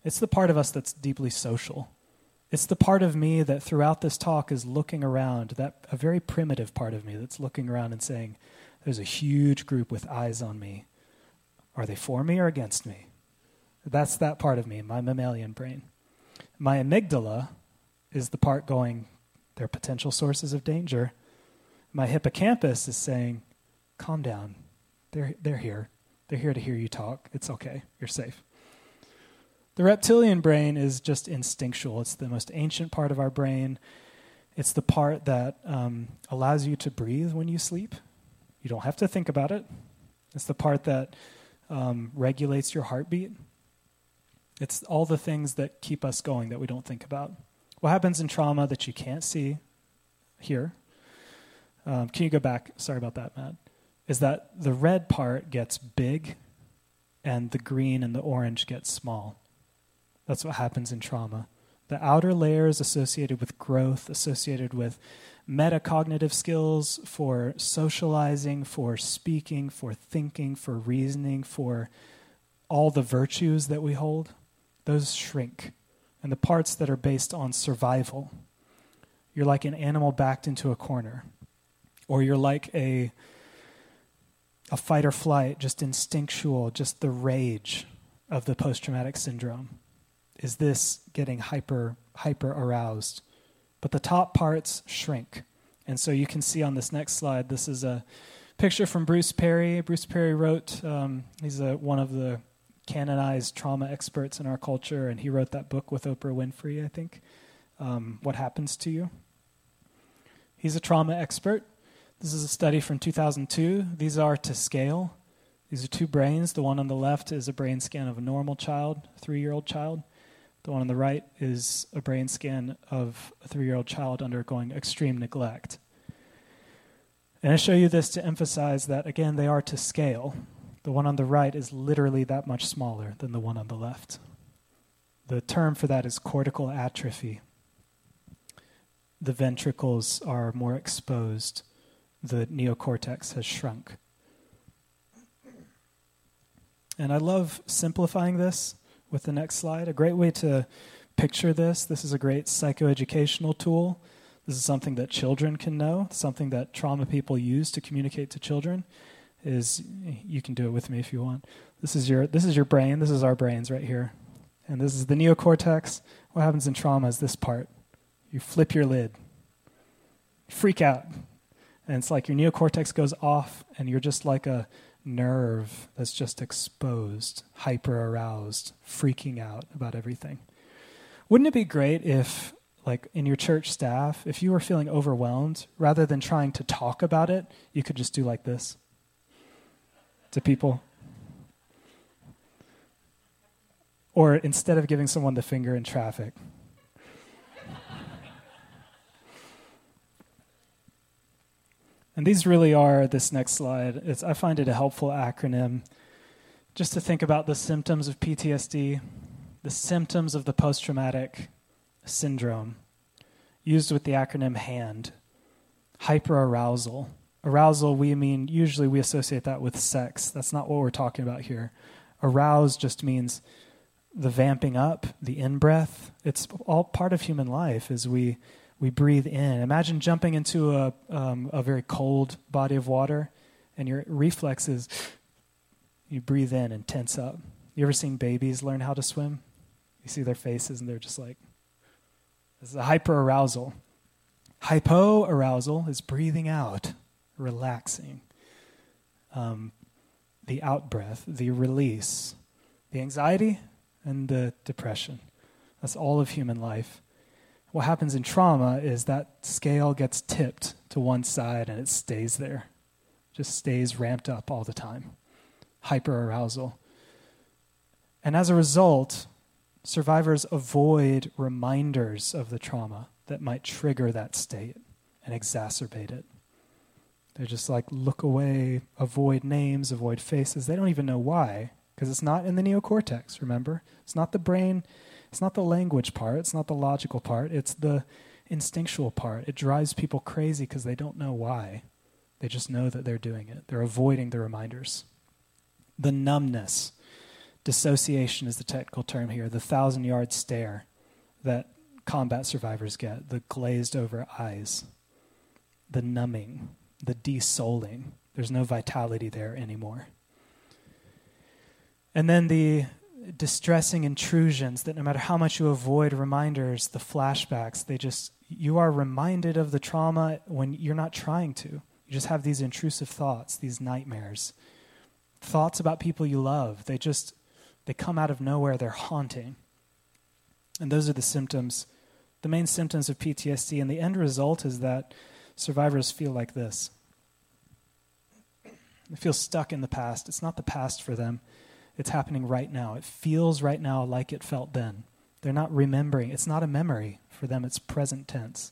It's the part of us that's deeply social. It's the part of me that throughout this talk is looking around, that a very primitive part of me that's looking around and saying, there's a huge group with eyes on me. Are they for me or against me? That's that part of me, my mammalian brain. My amygdala is the part going, they're potential sources of danger. My hippocampus is saying, calm down. They're, they're here. They're here to hear you talk. It's okay. You're safe. The reptilian brain is just instinctual. It's the most ancient part of our brain. It's the part that um, allows you to breathe when you sleep. You don't have to think about it. It's the part that um, regulates your heartbeat. It's all the things that keep us going that we don't think about. What happens in trauma that you can't see here? Um, can you go back? Sorry about that, Matt. Is that the red part gets big and the green and the orange get small. That's what happens in trauma. The outer layers associated with growth, associated with metacognitive skills for socializing, for speaking, for thinking, for reasoning, for all the virtues that we hold, those shrink. And the parts that are based on survival, you're like an animal backed into a corner, or you're like a a fight or flight, just instinctual, just the rage of the post-traumatic syndrome. Is this getting hyper, hyper aroused? But the top parts shrink. And so you can see on this next slide, this is a picture from Bruce Perry. Bruce Perry wrote, um, he's a, one of the canonized trauma experts in our culture, and he wrote that book with Oprah Winfrey, I think, um, What Happens to You. He's a trauma expert. This is a study from two thousand two. These are to scale. These are two brains. The one on the left is a brain scan of a normal child, a three-year-old child. The one on the right is a brain scan of a three-year-old child undergoing extreme neglect. And I show you this to emphasize that, again, they are to scale. The one on the right is literally that much smaller than the one on the left. The term for that is cortical atrophy. The ventricles are more exposed. The neocortex has shrunk. And I love simplifying this with the next slide. A great way to picture this, this is a great psychoeducational tool. This is something that children can know, something that trauma people use to communicate to children. Is you can do it with me if you want. This is your this is your brain. This is our brains right here. And this is the neocortex. What happens in trauma is this part. You flip your lid. Freak out. And it's like your neocortex goes off and you're just like a nerve that's just exposed, hyper-aroused, freaking out about everything. Wouldn't it be great if, like in your church staff, if you were feeling overwhelmed, rather than trying to talk about it, you could just do like this to people? Or instead of giving someone the finger in traffic. And these really are, this next slide, it's, I find it a helpful acronym just to think about the symptoms of P T S D, the symptoms of the post-traumatic syndrome, used with the acronym HAND, hyperarousal. Arousal, we mean, usually we associate that with sex. That's not what we're talking about here. Arouse just means the vamping up, the in-breath. It's all part of human life as we... We breathe in. Imagine jumping into a um, a very cold body of water, and your reflexes, you breathe in and tense up. You ever seen babies learn how to swim? You see their faces, and they're just like, this is a hyperarousal. Hypoarousal is breathing out, relaxing. Um, the out-breath, the release, the anxiety, and the depression. That's all of human life. What happens in trauma is that scale gets tipped to one side and it stays there. Just stays ramped up all the time. Hyperarousal. And as a result, survivors avoid reminders of the trauma that might trigger that state and exacerbate it. They're just like, look away, avoid names, avoid faces. They don't even know why, because it's not in the neocortex, remember? It's not the brain. It's not the language part. It's not the logical part. It's the instinctual part. It drives people crazy because they don't know why. They just know that they're doing it. They're avoiding the reminders. The numbness. Dissociation is the technical term here. The thousand-yard stare that combat survivors get. The glazed-over eyes. The numbing. The de-souling. There's no vitality there anymore. And then the distressing intrusions that no matter how much you avoid reminders, the flashbacks, they just, you are reminded of the trauma when you're not trying to. You just have these intrusive thoughts, these nightmares. Thoughts about people you love, they just, they come out of nowhere, they're haunting. And those are the symptoms, the main symptoms of P T S D. And the end result is that survivors feel like this. They feel stuck in the past. It's not the past for them. It's happening right now. It feels right now like it felt then. They're not remembering. It's not a memory for them. It's present tense.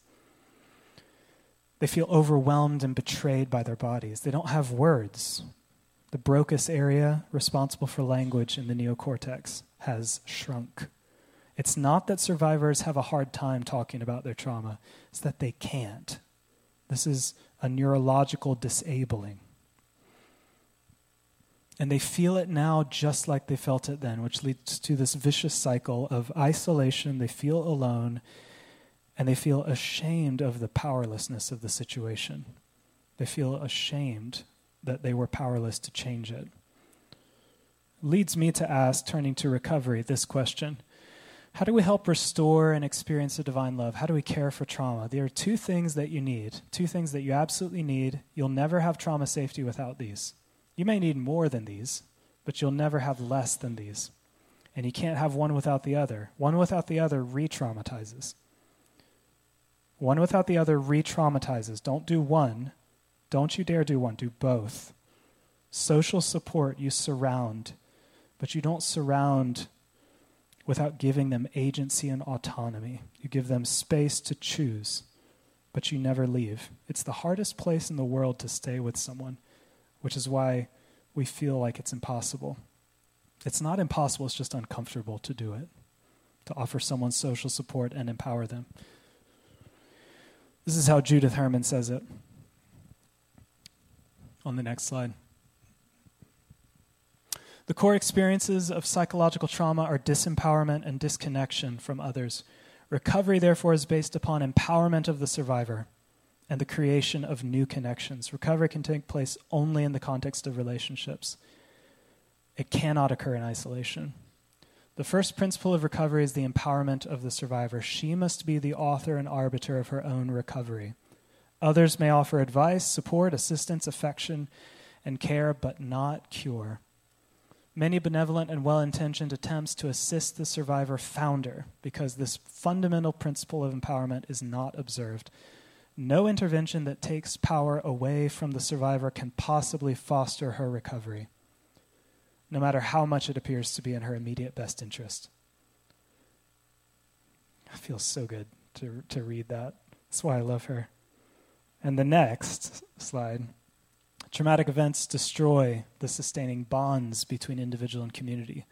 They feel overwhelmed and betrayed by their bodies. They don't have words. The Broca's area, responsible for language in the neocortex, has shrunk. It's not that survivors have a hard time talking about their trauma. It's that they can't. This is a neurological disabling. And they feel it now just like they felt it then, which leads to this vicious cycle of isolation. They feel alone, and they feel ashamed of the powerlessness of the situation. They feel ashamed that they were powerless to change it. Leads me to ask, turning to recovery, this question. How do we help restore and experience the divine love? How do we care for trauma? There are two things that you need, two things that you absolutely need. You'll never have trauma safety without these. You may need more than these, but you'll never have less than these. And you can't have one without the other. One without the other re-traumatizes. One without the other re-traumatizes. Don't do one. Don't you dare do one. Do both. Social support you surround, but you don't surround without giving them agency and autonomy. You give them space to choose, but you never leave. It's the hardest place in the world to stay with someone, which is why we feel like it's impossible. It's not impossible, it's just uncomfortable to do it, to offer someone social support and empower them. This is how Judith Herman says it. On the next slide. The core experiences of psychological trauma are disempowerment and disconnection from others. Recovery, therefore, is based upon empowerment of the survivor and the creation of new connections. Recovery can take place only in the context of relationships. It cannot occur in isolation. The first principle of recovery is the empowerment of the survivor. She must be the author and arbiter of her own recovery. Others may offer advice, support, assistance, affection, and care, but not cure. Many benevolent and well-intentioned attempts to assist the survivor founder because this fundamental principle of empowerment is not observed. No intervention that takes power away from the survivor can possibly foster her recovery, no matter how much it appears to be in her immediate best interest. I feel so good to to read that. That's why I love her. And the next slide. Traumatic events destroy the sustaining bonds between individual and community.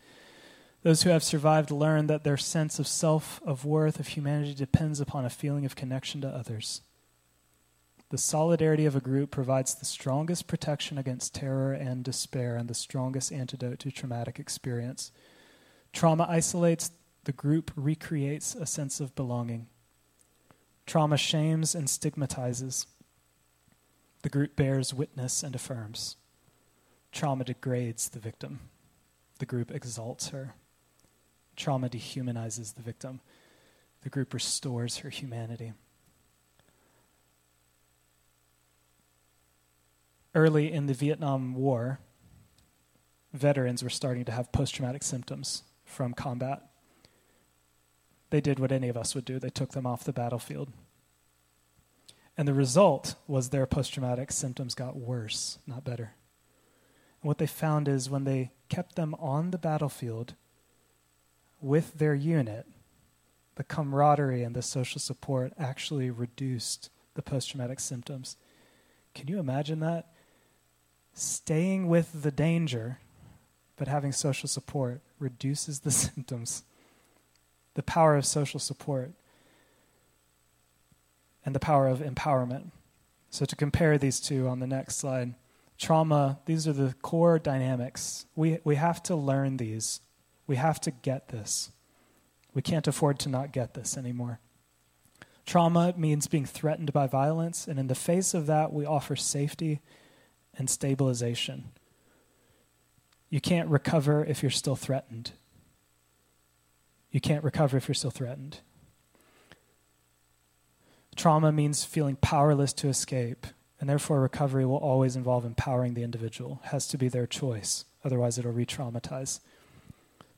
Those who have survived learn that their sense of self, of worth, of humanity depends upon a feeling of connection to others. The solidarity of a group provides the strongest protection against terror and despair and the strongest antidote to traumatic experience. Trauma isolates, the group recreates a sense of belonging. Trauma shames and stigmatizes. The group bears witness and affirms. Trauma degrades the victim. The group exalts her. Trauma dehumanizes the victim. The group restores her humanity. Early in the Vietnam War, veterans were starting to have post-traumatic symptoms from combat. They did what any of us would do. They took them off the battlefield. And the result was their post-traumatic symptoms got worse, not better. And what they found is when they kept them on the battlefield with their unit, the camaraderie and the social support actually reduced the post-traumatic symptoms. Can you imagine that? Staying with the danger, but having social support reduces the symptoms. The power of social support and the power of empowerment. So to compare these two on the next slide, trauma, these are the core dynamics. We we have to learn these. We have to get this. We can't afford to not get this anymore. Trauma means being threatened by violence, and in the face of that, we offer safety and stabilization. You can't recover if you're still threatened. You can't recover if you're still threatened. Trauma means feeling powerless to escape, and therefore recovery will always involve empowering the individual. It has to be their choice, otherwise it'll re-traumatize.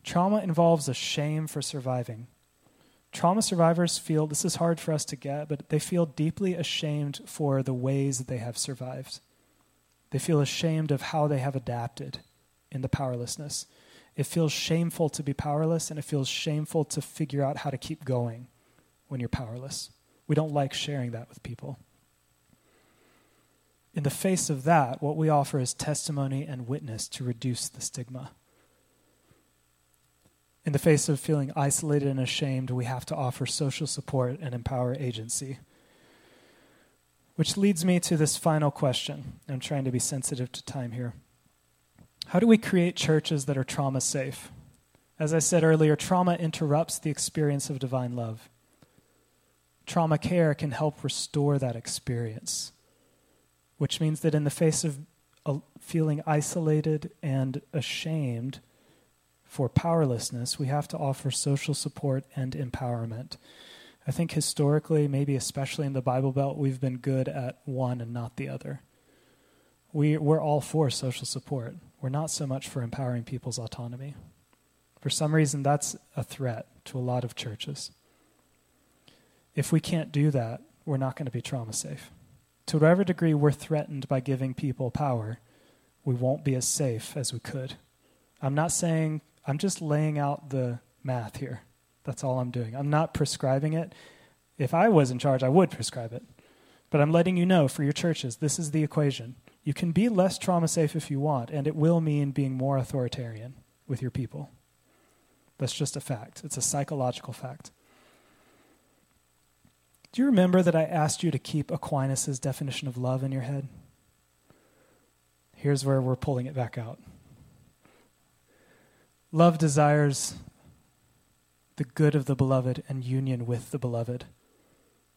Trauma involves a shame for surviving. trauma survivors feel, this is hard for us to get, but they feel deeply ashamed for the ways that they have survived. They feel ashamed of how they have adapted in the powerlessness. It feels shameful to be powerless, and it feels shameful to figure out how to keep going when you're powerless. We don't like sharing that with people. In the face of that, what we offer is testimony and witness to reduce the stigma. In the face of feeling isolated and ashamed, we have to offer social support and empower agency. Which leads me to this final question. I'm trying to be sensitive to time here. How do we create churches that are trauma safe? As I said earlier, trauma interrupts the experience of divine love. Trauma care can help restore that experience, which means that in the face of feeling isolated and ashamed for powerlessness, we have to offer social support and empowerment. I think historically, maybe especially in the Bible Belt, we've been good at one and not the other. We, we're all for social support. We're not so much for empowering people's autonomy. For some reason, that's a threat to a lot of churches. If we can't do that, we're not going to be trauma safe. To whatever degree we're threatened by giving people power, we won't be as safe as we could. I'm not saying, I'm just laying out the math here. That's all I'm doing. I'm not prescribing it. If I was in charge, I would prescribe it. But I'm letting you know for your churches, this is the equation. You can be less trauma safe if you want, and it will mean being more authoritarian with your people. That's just a fact. It's a psychological fact. Do you remember that I asked you to keep Aquinas' definition of love in your head? Here's where we're pulling it back out. Love desires the good of the beloved and union with the beloved.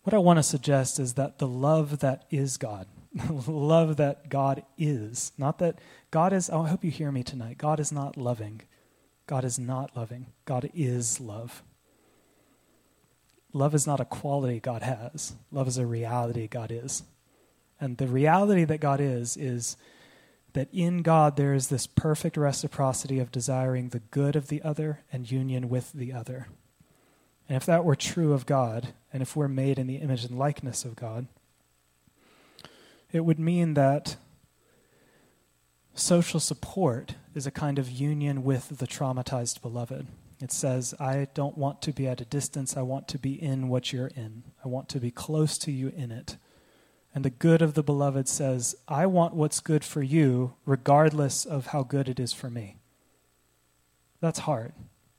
What I want to suggest is that the love that is God, love that God is, not that God is, oh, I hope you hear me tonight. God is not loving. God is not loving. God is love. Love is not a quality God has. Love is a reality God is. And the reality that God is, is that in God there is this perfect reciprocity of desiring the good of the other and union with the other. And if that were true of God, and if we're made in the image and likeness of God, it would mean that social support is a kind of union with the traumatized beloved. It says, I don't want to be at a distance. I want to be in what you're in. I want to be close to you in it. And the good of the beloved says, I want what's good for you, regardless of how good it is for me. That's hard.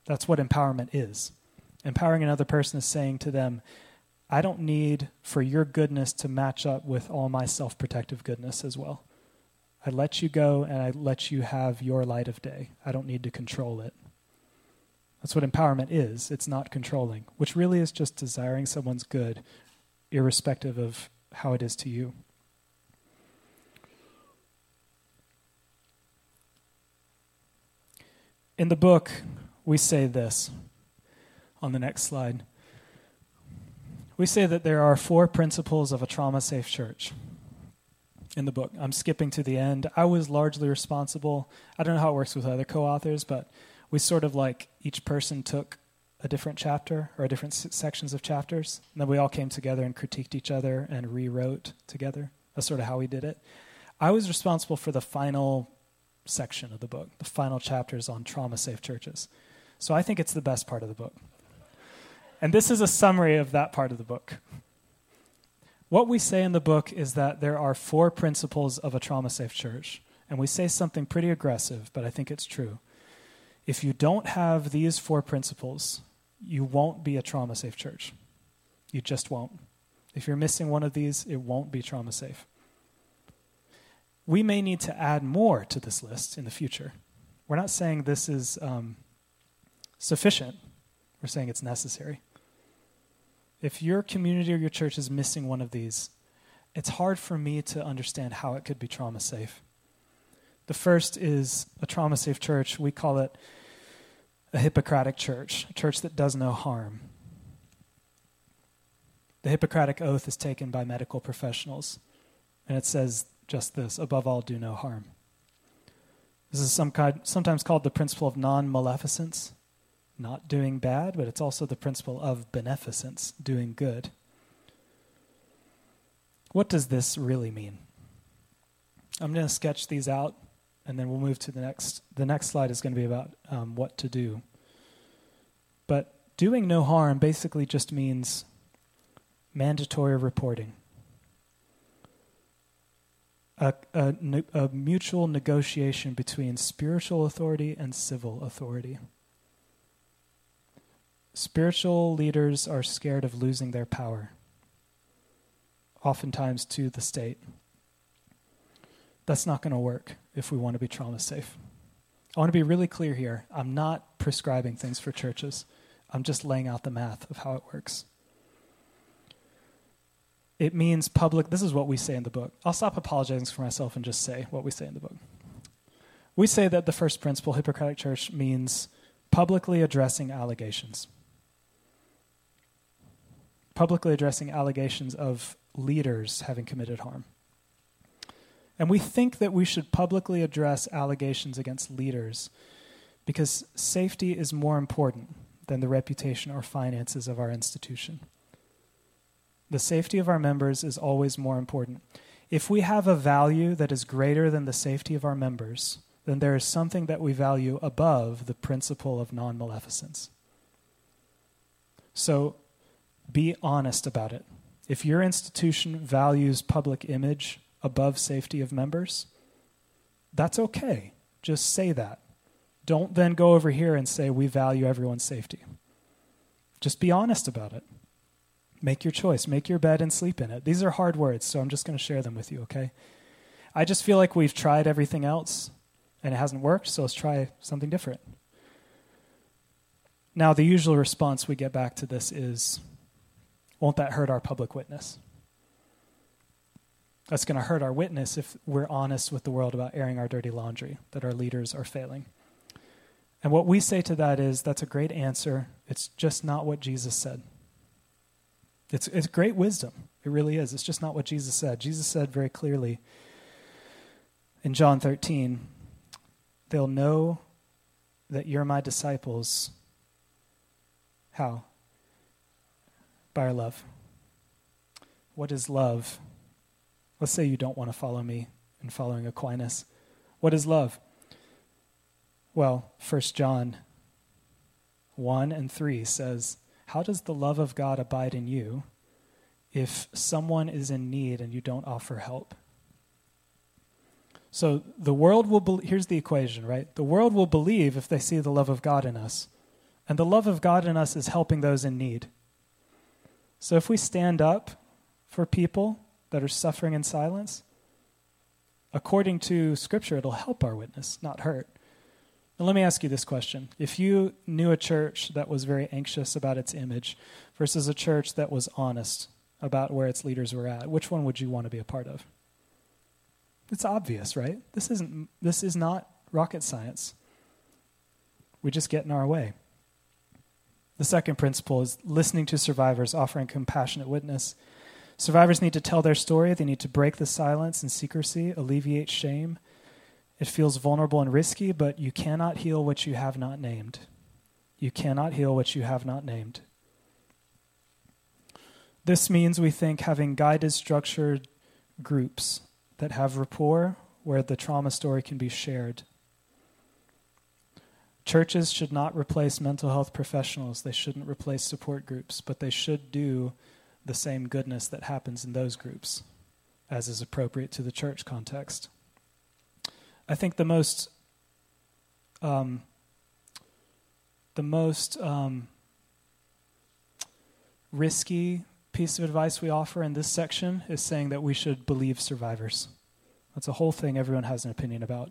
That's what empowerment is. Empowering another person is saying to them, I don't need for your goodness to match up with all my self-protective goodness as well. I let you go and I let you have your light of day. I don't need to control it. That's what empowerment is. It's not controlling, which really is just desiring someone's good, irrespective of how it is to you. In the book, we say this on the next slide. We say that there are four principles of a trauma-safe church in the book. I'm skipping to the end. I was largely responsible. I don't know how it works with other co-authors, but we sort of like each person took a different chapter or different s- sections of chapters, and then we all came together and critiqued each other and rewrote together. That's sort of how we did it. I was responsible for the final section of the book, the final chapters on trauma-safe churches. So I think it's the best part of the book. And this is a summary of that part of the book. What we say in the book is that there are four principles of a trauma-safe church, and we say something pretty aggressive, but I think it's true. If you don't have these four principles, you won't be a trauma-safe church. You just won't. If you're missing one of these, it won't be trauma-safe. We may need to add more to this list in the future. We're not saying this is um, sufficient. We're saying it's necessary. If your community or your church is missing one of these, it's hard for me to understand how it could be trauma-safe. The first is a trauma-safe church. We call it a Hippocratic church, a church that does no harm. The Hippocratic oath is taken by medical professionals, and it says just this, above all, do no harm. This is some kind, sometimes called the principle of non-maleficence. not doing bad, but it's also the principle of beneficence, doing good. What does this really mean? I'm going to sketch these out, and then we'll move to the next. The next slide is going to be about um, what to do. But doing no harm basically just means mandatory reporting. A, a, a mutual negotiation between spiritual authority and civil authority. Spiritual leaders are scared of losing their power, oftentimes to the state. That's not going to work if we want to be trauma safe. I want to be really clear here. I'm not prescribing things for churches. I'm just laying out the math of how it works. It means public, this is what we say in the book. I'll stop apologizing for myself and just say what we say in the book. We say that the first principle, Hippocratic Church, means publicly addressing allegations. Publicly addressing allegations of leaders having committed harm. And we think that we should publicly address allegations against leaders because safety is more important than the reputation or finances of our institution. The safety of our members is always more important. If we have a value that is greater than the safety of our members, then there is something that we value above the principle of non-maleficence. So be honest about it. If your institution values public image above safety of members, that's okay. Just say that. Don't then go over here and say we value everyone's safety. Just be honest about it. Make your choice. Make your bed and sleep in it. These are hard words, so I'm just going to share them with you, okay? I just feel like we've tried everything else, and it hasn't worked, so let's try something different. Now, the usual response we get back to this is, won't that hurt our public witness? That's going to hurt our witness if we're honest with the world about airing our dirty laundry, that our leaders are failing. And what we say to that is, that's a great answer. It's just not what Jesus said. It's it's great wisdom. It really is. It's just not what Jesus said. Jesus said very clearly in John thirteen, they'll know that you're my disciples. How? By our love. What is love? Let's say you don't want to follow me in following Aquinas. What is love? Well, First John one and three says, how does the love of God abide in you if someone is in need and you don't offer help? So the world will, be- here's the equation, right? The world will believe if they see the love of God in us. And the love of God in us is helping those in need. So if we stand up for people that are suffering in silence, according to Scripture, it'll help our witness, not hurt. Now, let me ask you this question. If you knew a church that was very anxious about its image versus a church that was honest about where its leaders were at, which one would you want to be a part of? It's obvious, right? This isn't, this is not rocket science. We just get in our way. The second principle is listening to survivors, offering compassionate witness. Survivors need to tell their story. They need to break the silence and secrecy, alleviate shame. It feels vulnerable and risky, but you cannot heal what you have not named. You cannot heal what you have not named. This means, we think, having guided, structured groups that have rapport where the trauma story can be shared. Churches should not replace mental health professionals. They shouldn't replace support groups, but they should do the same goodness that happens in those groups, as is appropriate to the church context. I think the most, um, the most um, risky piece of advice we offer in this section is saying that we should believe survivors. That's a whole thing everyone has an opinion about.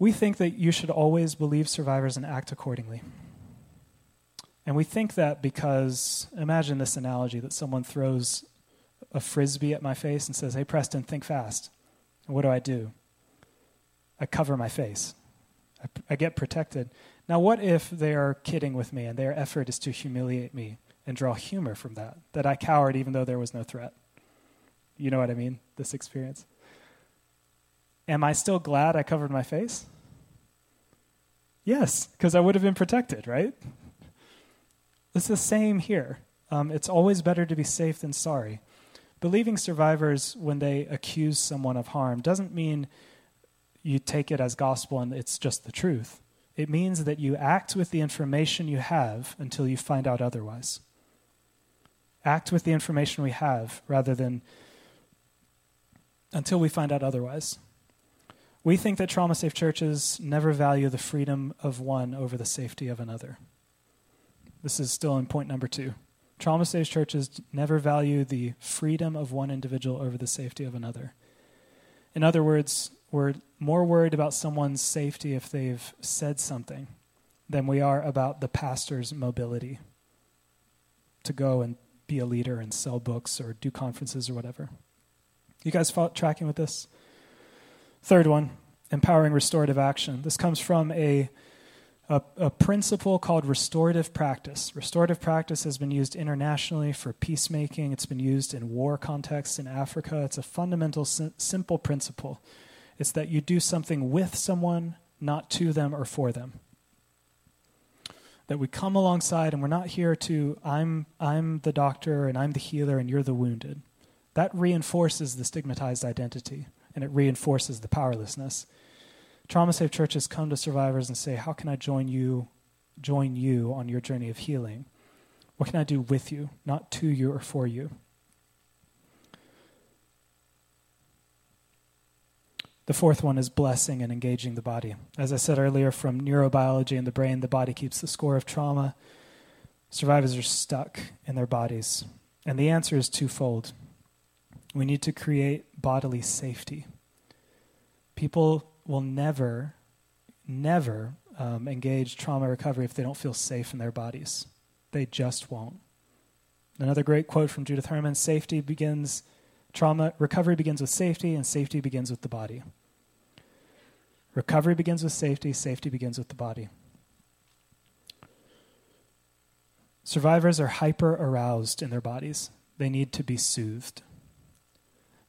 We think that you should always believe survivors and act accordingly. And we think that because, imagine this analogy, that someone throws a frisbee at my face and says, hey, Preston, think fast. What do I do? I cover my face. I, I get protected. Now, what if they are kidding with me and their effort is to humiliate me and draw humor from that, that I cowered even though there was no threat? You know what I mean, this experience. Am I still glad I covered my face? Yes, because I would have been protected, right? It's the same here. Um, it's always better to be safe than sorry. Believing survivors when they accuse someone of harm doesn't mean you take it as gospel and it's just the truth. It means that you act with the information you have until you find out otherwise. Act with the information we have rather than until we find out otherwise. We think that trauma-safe churches never value the freedom of one over the safety of another. This is still in point number two. Trauma-safe churches never value the freedom of one individual over the safety of another. In other words, we're more worried about someone's safety if they've said something than we are about the pastor's mobility to go and be a leader and sell books or do conferences or whatever. You guys tracking with this? Third one, empowering restorative action. This comes from a, a, a principle called restorative practice. Restorative practice has been used internationally for peacemaking. It's been used in war contexts in Africa. It's a fundamental, sim- simple principle. It's that you do something with someone, not to them or for them. That we come alongside and we're not here to, I'm I'm the doctor and I'm the healer and you're the wounded. That reinforces the stigmatized identity and it reinforces the powerlessness. Trauma-safe churches come to survivors and say, how can I join you, join you on your journey of healing? What can I do with you, not to you or for you? The fourth one is blessing and engaging the body. As I said earlier, from neurobiology and the brain, the body keeps the score of trauma. Survivors are stuck in their bodies. And the answer is twofold. We need to create bodily safety. People will never, never um, engage trauma recovery if they don't feel safe in their bodies. They just won't. Another great quote from Judith Herman, safety begins... Trauma recovery begins with safety, and safety begins with the body. Recovery begins with safety, safety begins with the body. Survivors are hyper aroused in their bodies. They need to be soothed.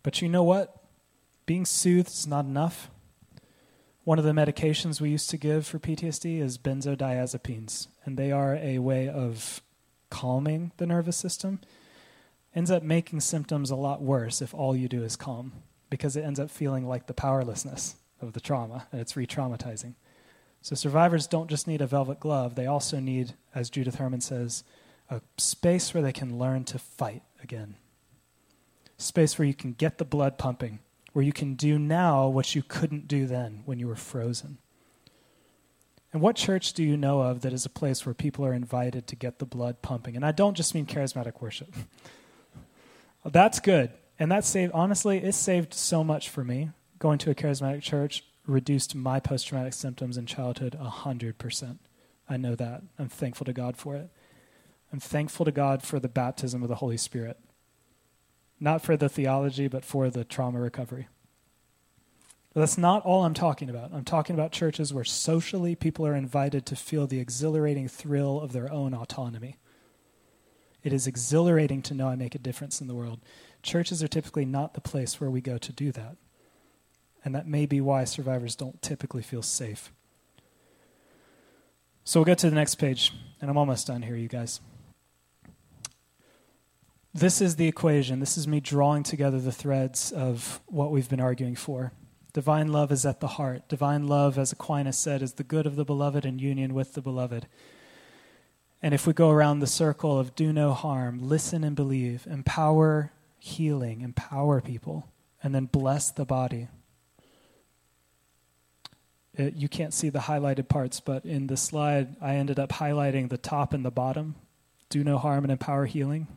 But you know what? Being soothed is not enough. One of the medications we used to give for P T S D is benzodiazepines, and they are a way of calming the nervous system. Ends up making symptoms a lot worse if all you do is calm, because it ends up feeling like the powerlessness of the trauma, and it's re-traumatizing. So survivors don't just need a velvet glove, they also need, as Judith Herman says, a space where they can learn to fight again. Space where you can get the blood pumping, where you can do now what you couldn't do then when you were frozen. And what church do you know of that is a place where people are invited to get the blood pumping? And I don't just mean charismatic worship. That's good. And that saved, honestly, it saved so much for me. Going to a charismatic church reduced my post-traumatic symptoms in childhood one hundred percent. I know that. I'm thankful to God for it. I'm thankful to God for the baptism of the Holy Spirit. Not for the theology, but for the trauma recovery. But that's not all I'm talking about. I'm talking about churches where socially people are invited to feel the exhilarating thrill of their own autonomy. It is exhilarating to know I make a difference in the world. Churches are typically not the place where we go to do that. And that may be why survivors don't typically feel safe. So we'll get to the next page, and I'm almost done here, you guys. This is the equation. This is me drawing together the threads of what we've been arguing for. Divine love is at the heart. Divine love, as Aquinas said, is the good of the beloved in union with the beloved. And if we go around the circle of do no harm, listen and believe, empower healing, empower people, and then bless the body. It, you can't see the highlighted parts, but in the slide, I ended up highlighting the top and the bottom. Do no harm and empower healing.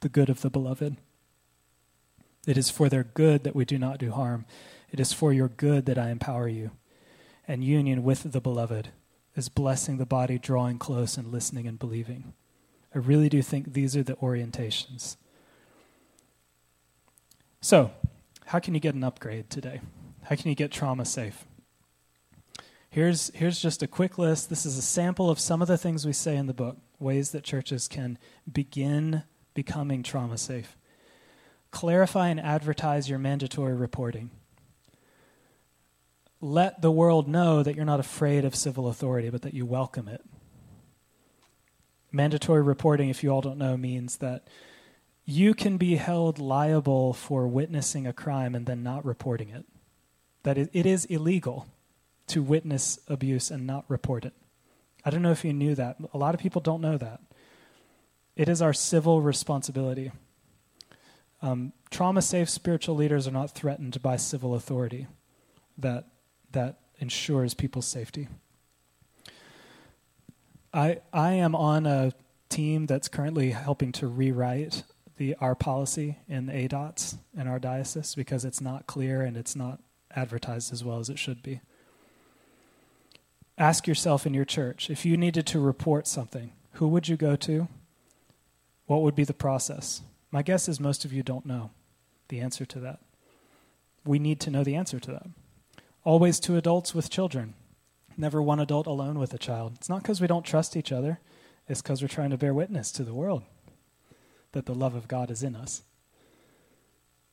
The good of the beloved. It is for their good that we do not do harm. It is for your good that I empower you. And union with the beloved is blessing the body, drawing close, and listening and believing. I really do think these are the orientations. So, how can you get an upgrade today? How can you get trauma safe? Here's, here's just a quick list. This is a sample of some of the things we say in the book, ways that churches can begin becoming trauma safe. Clarify and advertise your mandatory reporting. let the world know that you're not afraid of civil authority, but that you welcome it. Mandatory reporting, if you all don't know, means that you can be held liable for witnessing a crime and then not reporting it. That it is illegal to witness abuse and not report it. I don't know if you knew that. A lot of people don't know that. It is our civil responsibility. Um, trauma-safe spiritual leaders are not threatened by civil authority. That that ensures people's safety. I I am on a team that's currently helping to rewrite the our policy in A D O T S in our diocese because it's not clear and it's not advertised as well as it should be. Ask yourself in your church, if you needed to report something, who would you go to? What would be the process? My guess is most of you don't know the answer to that. We need to know the answer to that. Always two adults with children. Never one adult alone with a child. It's not because we don't trust each other. It's because we're trying to bear witness to the world that the love of God is in us.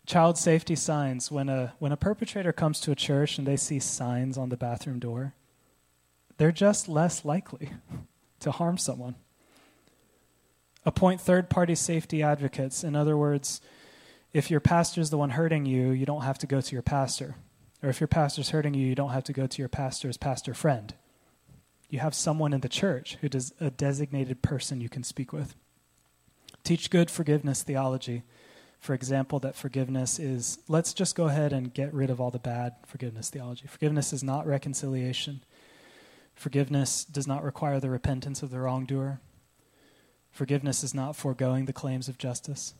Child safety signs. When a when a perpetrator comes to a church and they see signs on the bathroom door, they're just less likely to harm someone. Appoint third-party safety advocates. In other words, if your pastor's the one hurting you, you don't have to go to your pastor. Or if your pastor's hurting you, you don't have to go to your pastor's pastor friend. You have someone in the church who is a designated person you can speak with. Teach good forgiveness theology. For example, that forgiveness is, let's just go ahead and get rid of all the bad forgiveness theology. Forgiveness is not reconciliation. Forgiveness does not require the repentance of the wrongdoer. Forgiveness is not foregoing the claims of justice.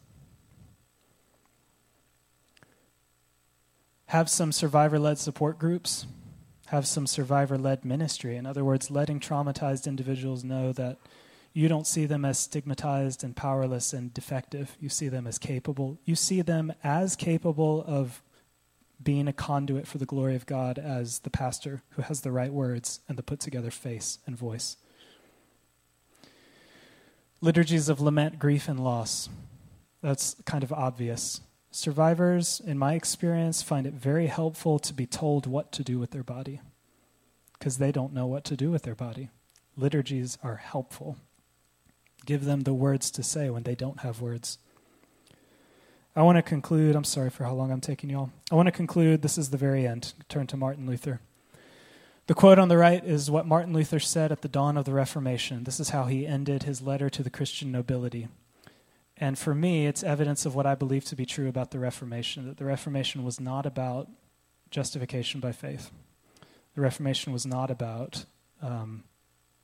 Have some survivor-led support groups. Have some survivor-led ministry. In other words, letting traumatized individuals know that you don't see them as stigmatized and powerless and defective. You see them as capable. You see them as capable of being a conduit for the glory of God as the pastor who has the right words and the put-together face and voice. Liturgies of lament, grief, and loss. That's kind of obvious. Survivors, in my experience, find it very helpful to be told what to do with their body because they don't know what to do with their body. Liturgies are helpful. Give them the words to say when they don't have words. I want to conclude. I'm sorry for how long I'm taking y'all. I want to conclude. This is the very end. Turn to Martin Luther. The quote on the right is what Martin Luther said at the dawn of the Reformation. This is how he ended his letter to the Christian nobility. And for me, it's evidence of what I believe to be true about the Reformation, that the Reformation was not about justification by faith. The Reformation was not about, um,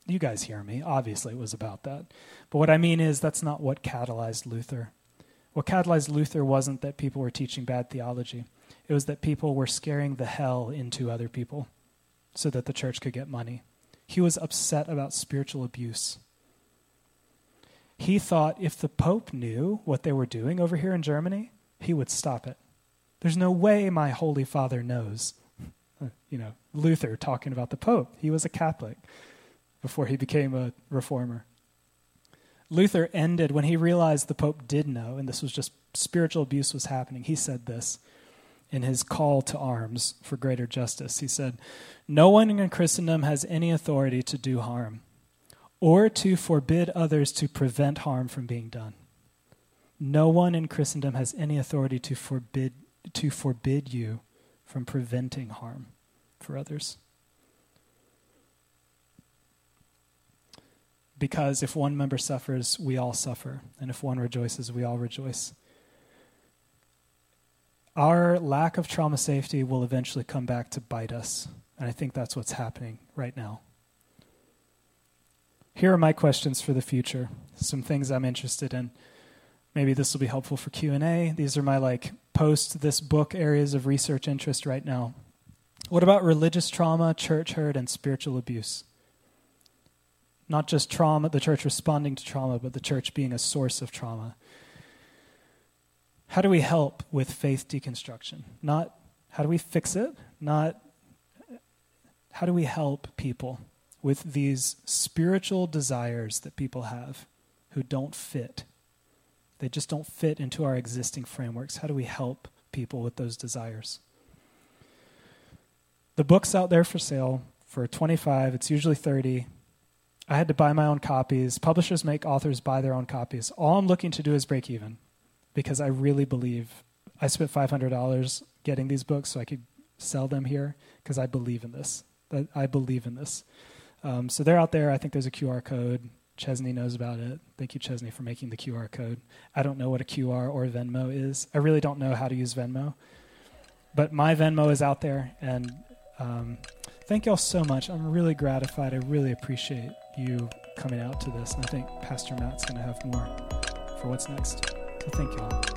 you guys hear me, obviously it was about that. But what I mean is that's not what catalyzed Luther. What catalyzed Luther wasn't that people were teaching bad theology. It was that people were scaring the hell into other people so that the church could get money. He was upset about spiritual abuse. He thought if the Pope knew what they were doing over here in Germany, he would stop it. There's no way my Holy Father knows. You know, Luther talking about the Pope. He was a Catholic before he became a reformer. Luther ended when he realized the Pope did know, and this was just spiritual abuse was happening. He said this in his call to arms for greater justice. He said, "No one in Christendom has any authority to do harm, or to forbid others to prevent harm from being done. No one in Christendom has any authority to forbid to forbid you from preventing harm for others." Because if one member suffers, we all suffer, and if one rejoices, we all rejoice. Our lack of trauma safety will eventually come back to bite us, and I think that's what's happening right now. Here are my questions for the future, some things I'm interested in. Maybe this will be helpful for Q and A. These are my, like, post this book areas of research interest right now. What about religious trauma, church hurt, and spiritual abuse? Not just trauma, the church responding to trauma, but the church being a source of trauma. How do we help with faith deconstruction? Not how do we fix it, not how do we help people with these spiritual desires that people have who don't fit. They just don't fit into our existing frameworks. How do we help people with those desires? The book's out there for sale for twenty-five dollars. It's usually thirty dollars. I had to buy my own copies. Publishers make authors buy their own copies. All I'm looking to do is break even because I really believe. I spent five hundred dollars getting these books so I could sell them here because I believe in this. I believe in this. Um, so they're out there. I think there's a Q R code. Chesney knows about it. Thank you, Chesney, for making the Q R code. I don't know what a Q R or Venmo is. I really don't know how to use Venmo. But my Venmo is out there, and um, thank y'all so much. I'm really gratified. I really appreciate you coming out to this, and I think Pastor Matt's going to have more for what's next. So thank y'all.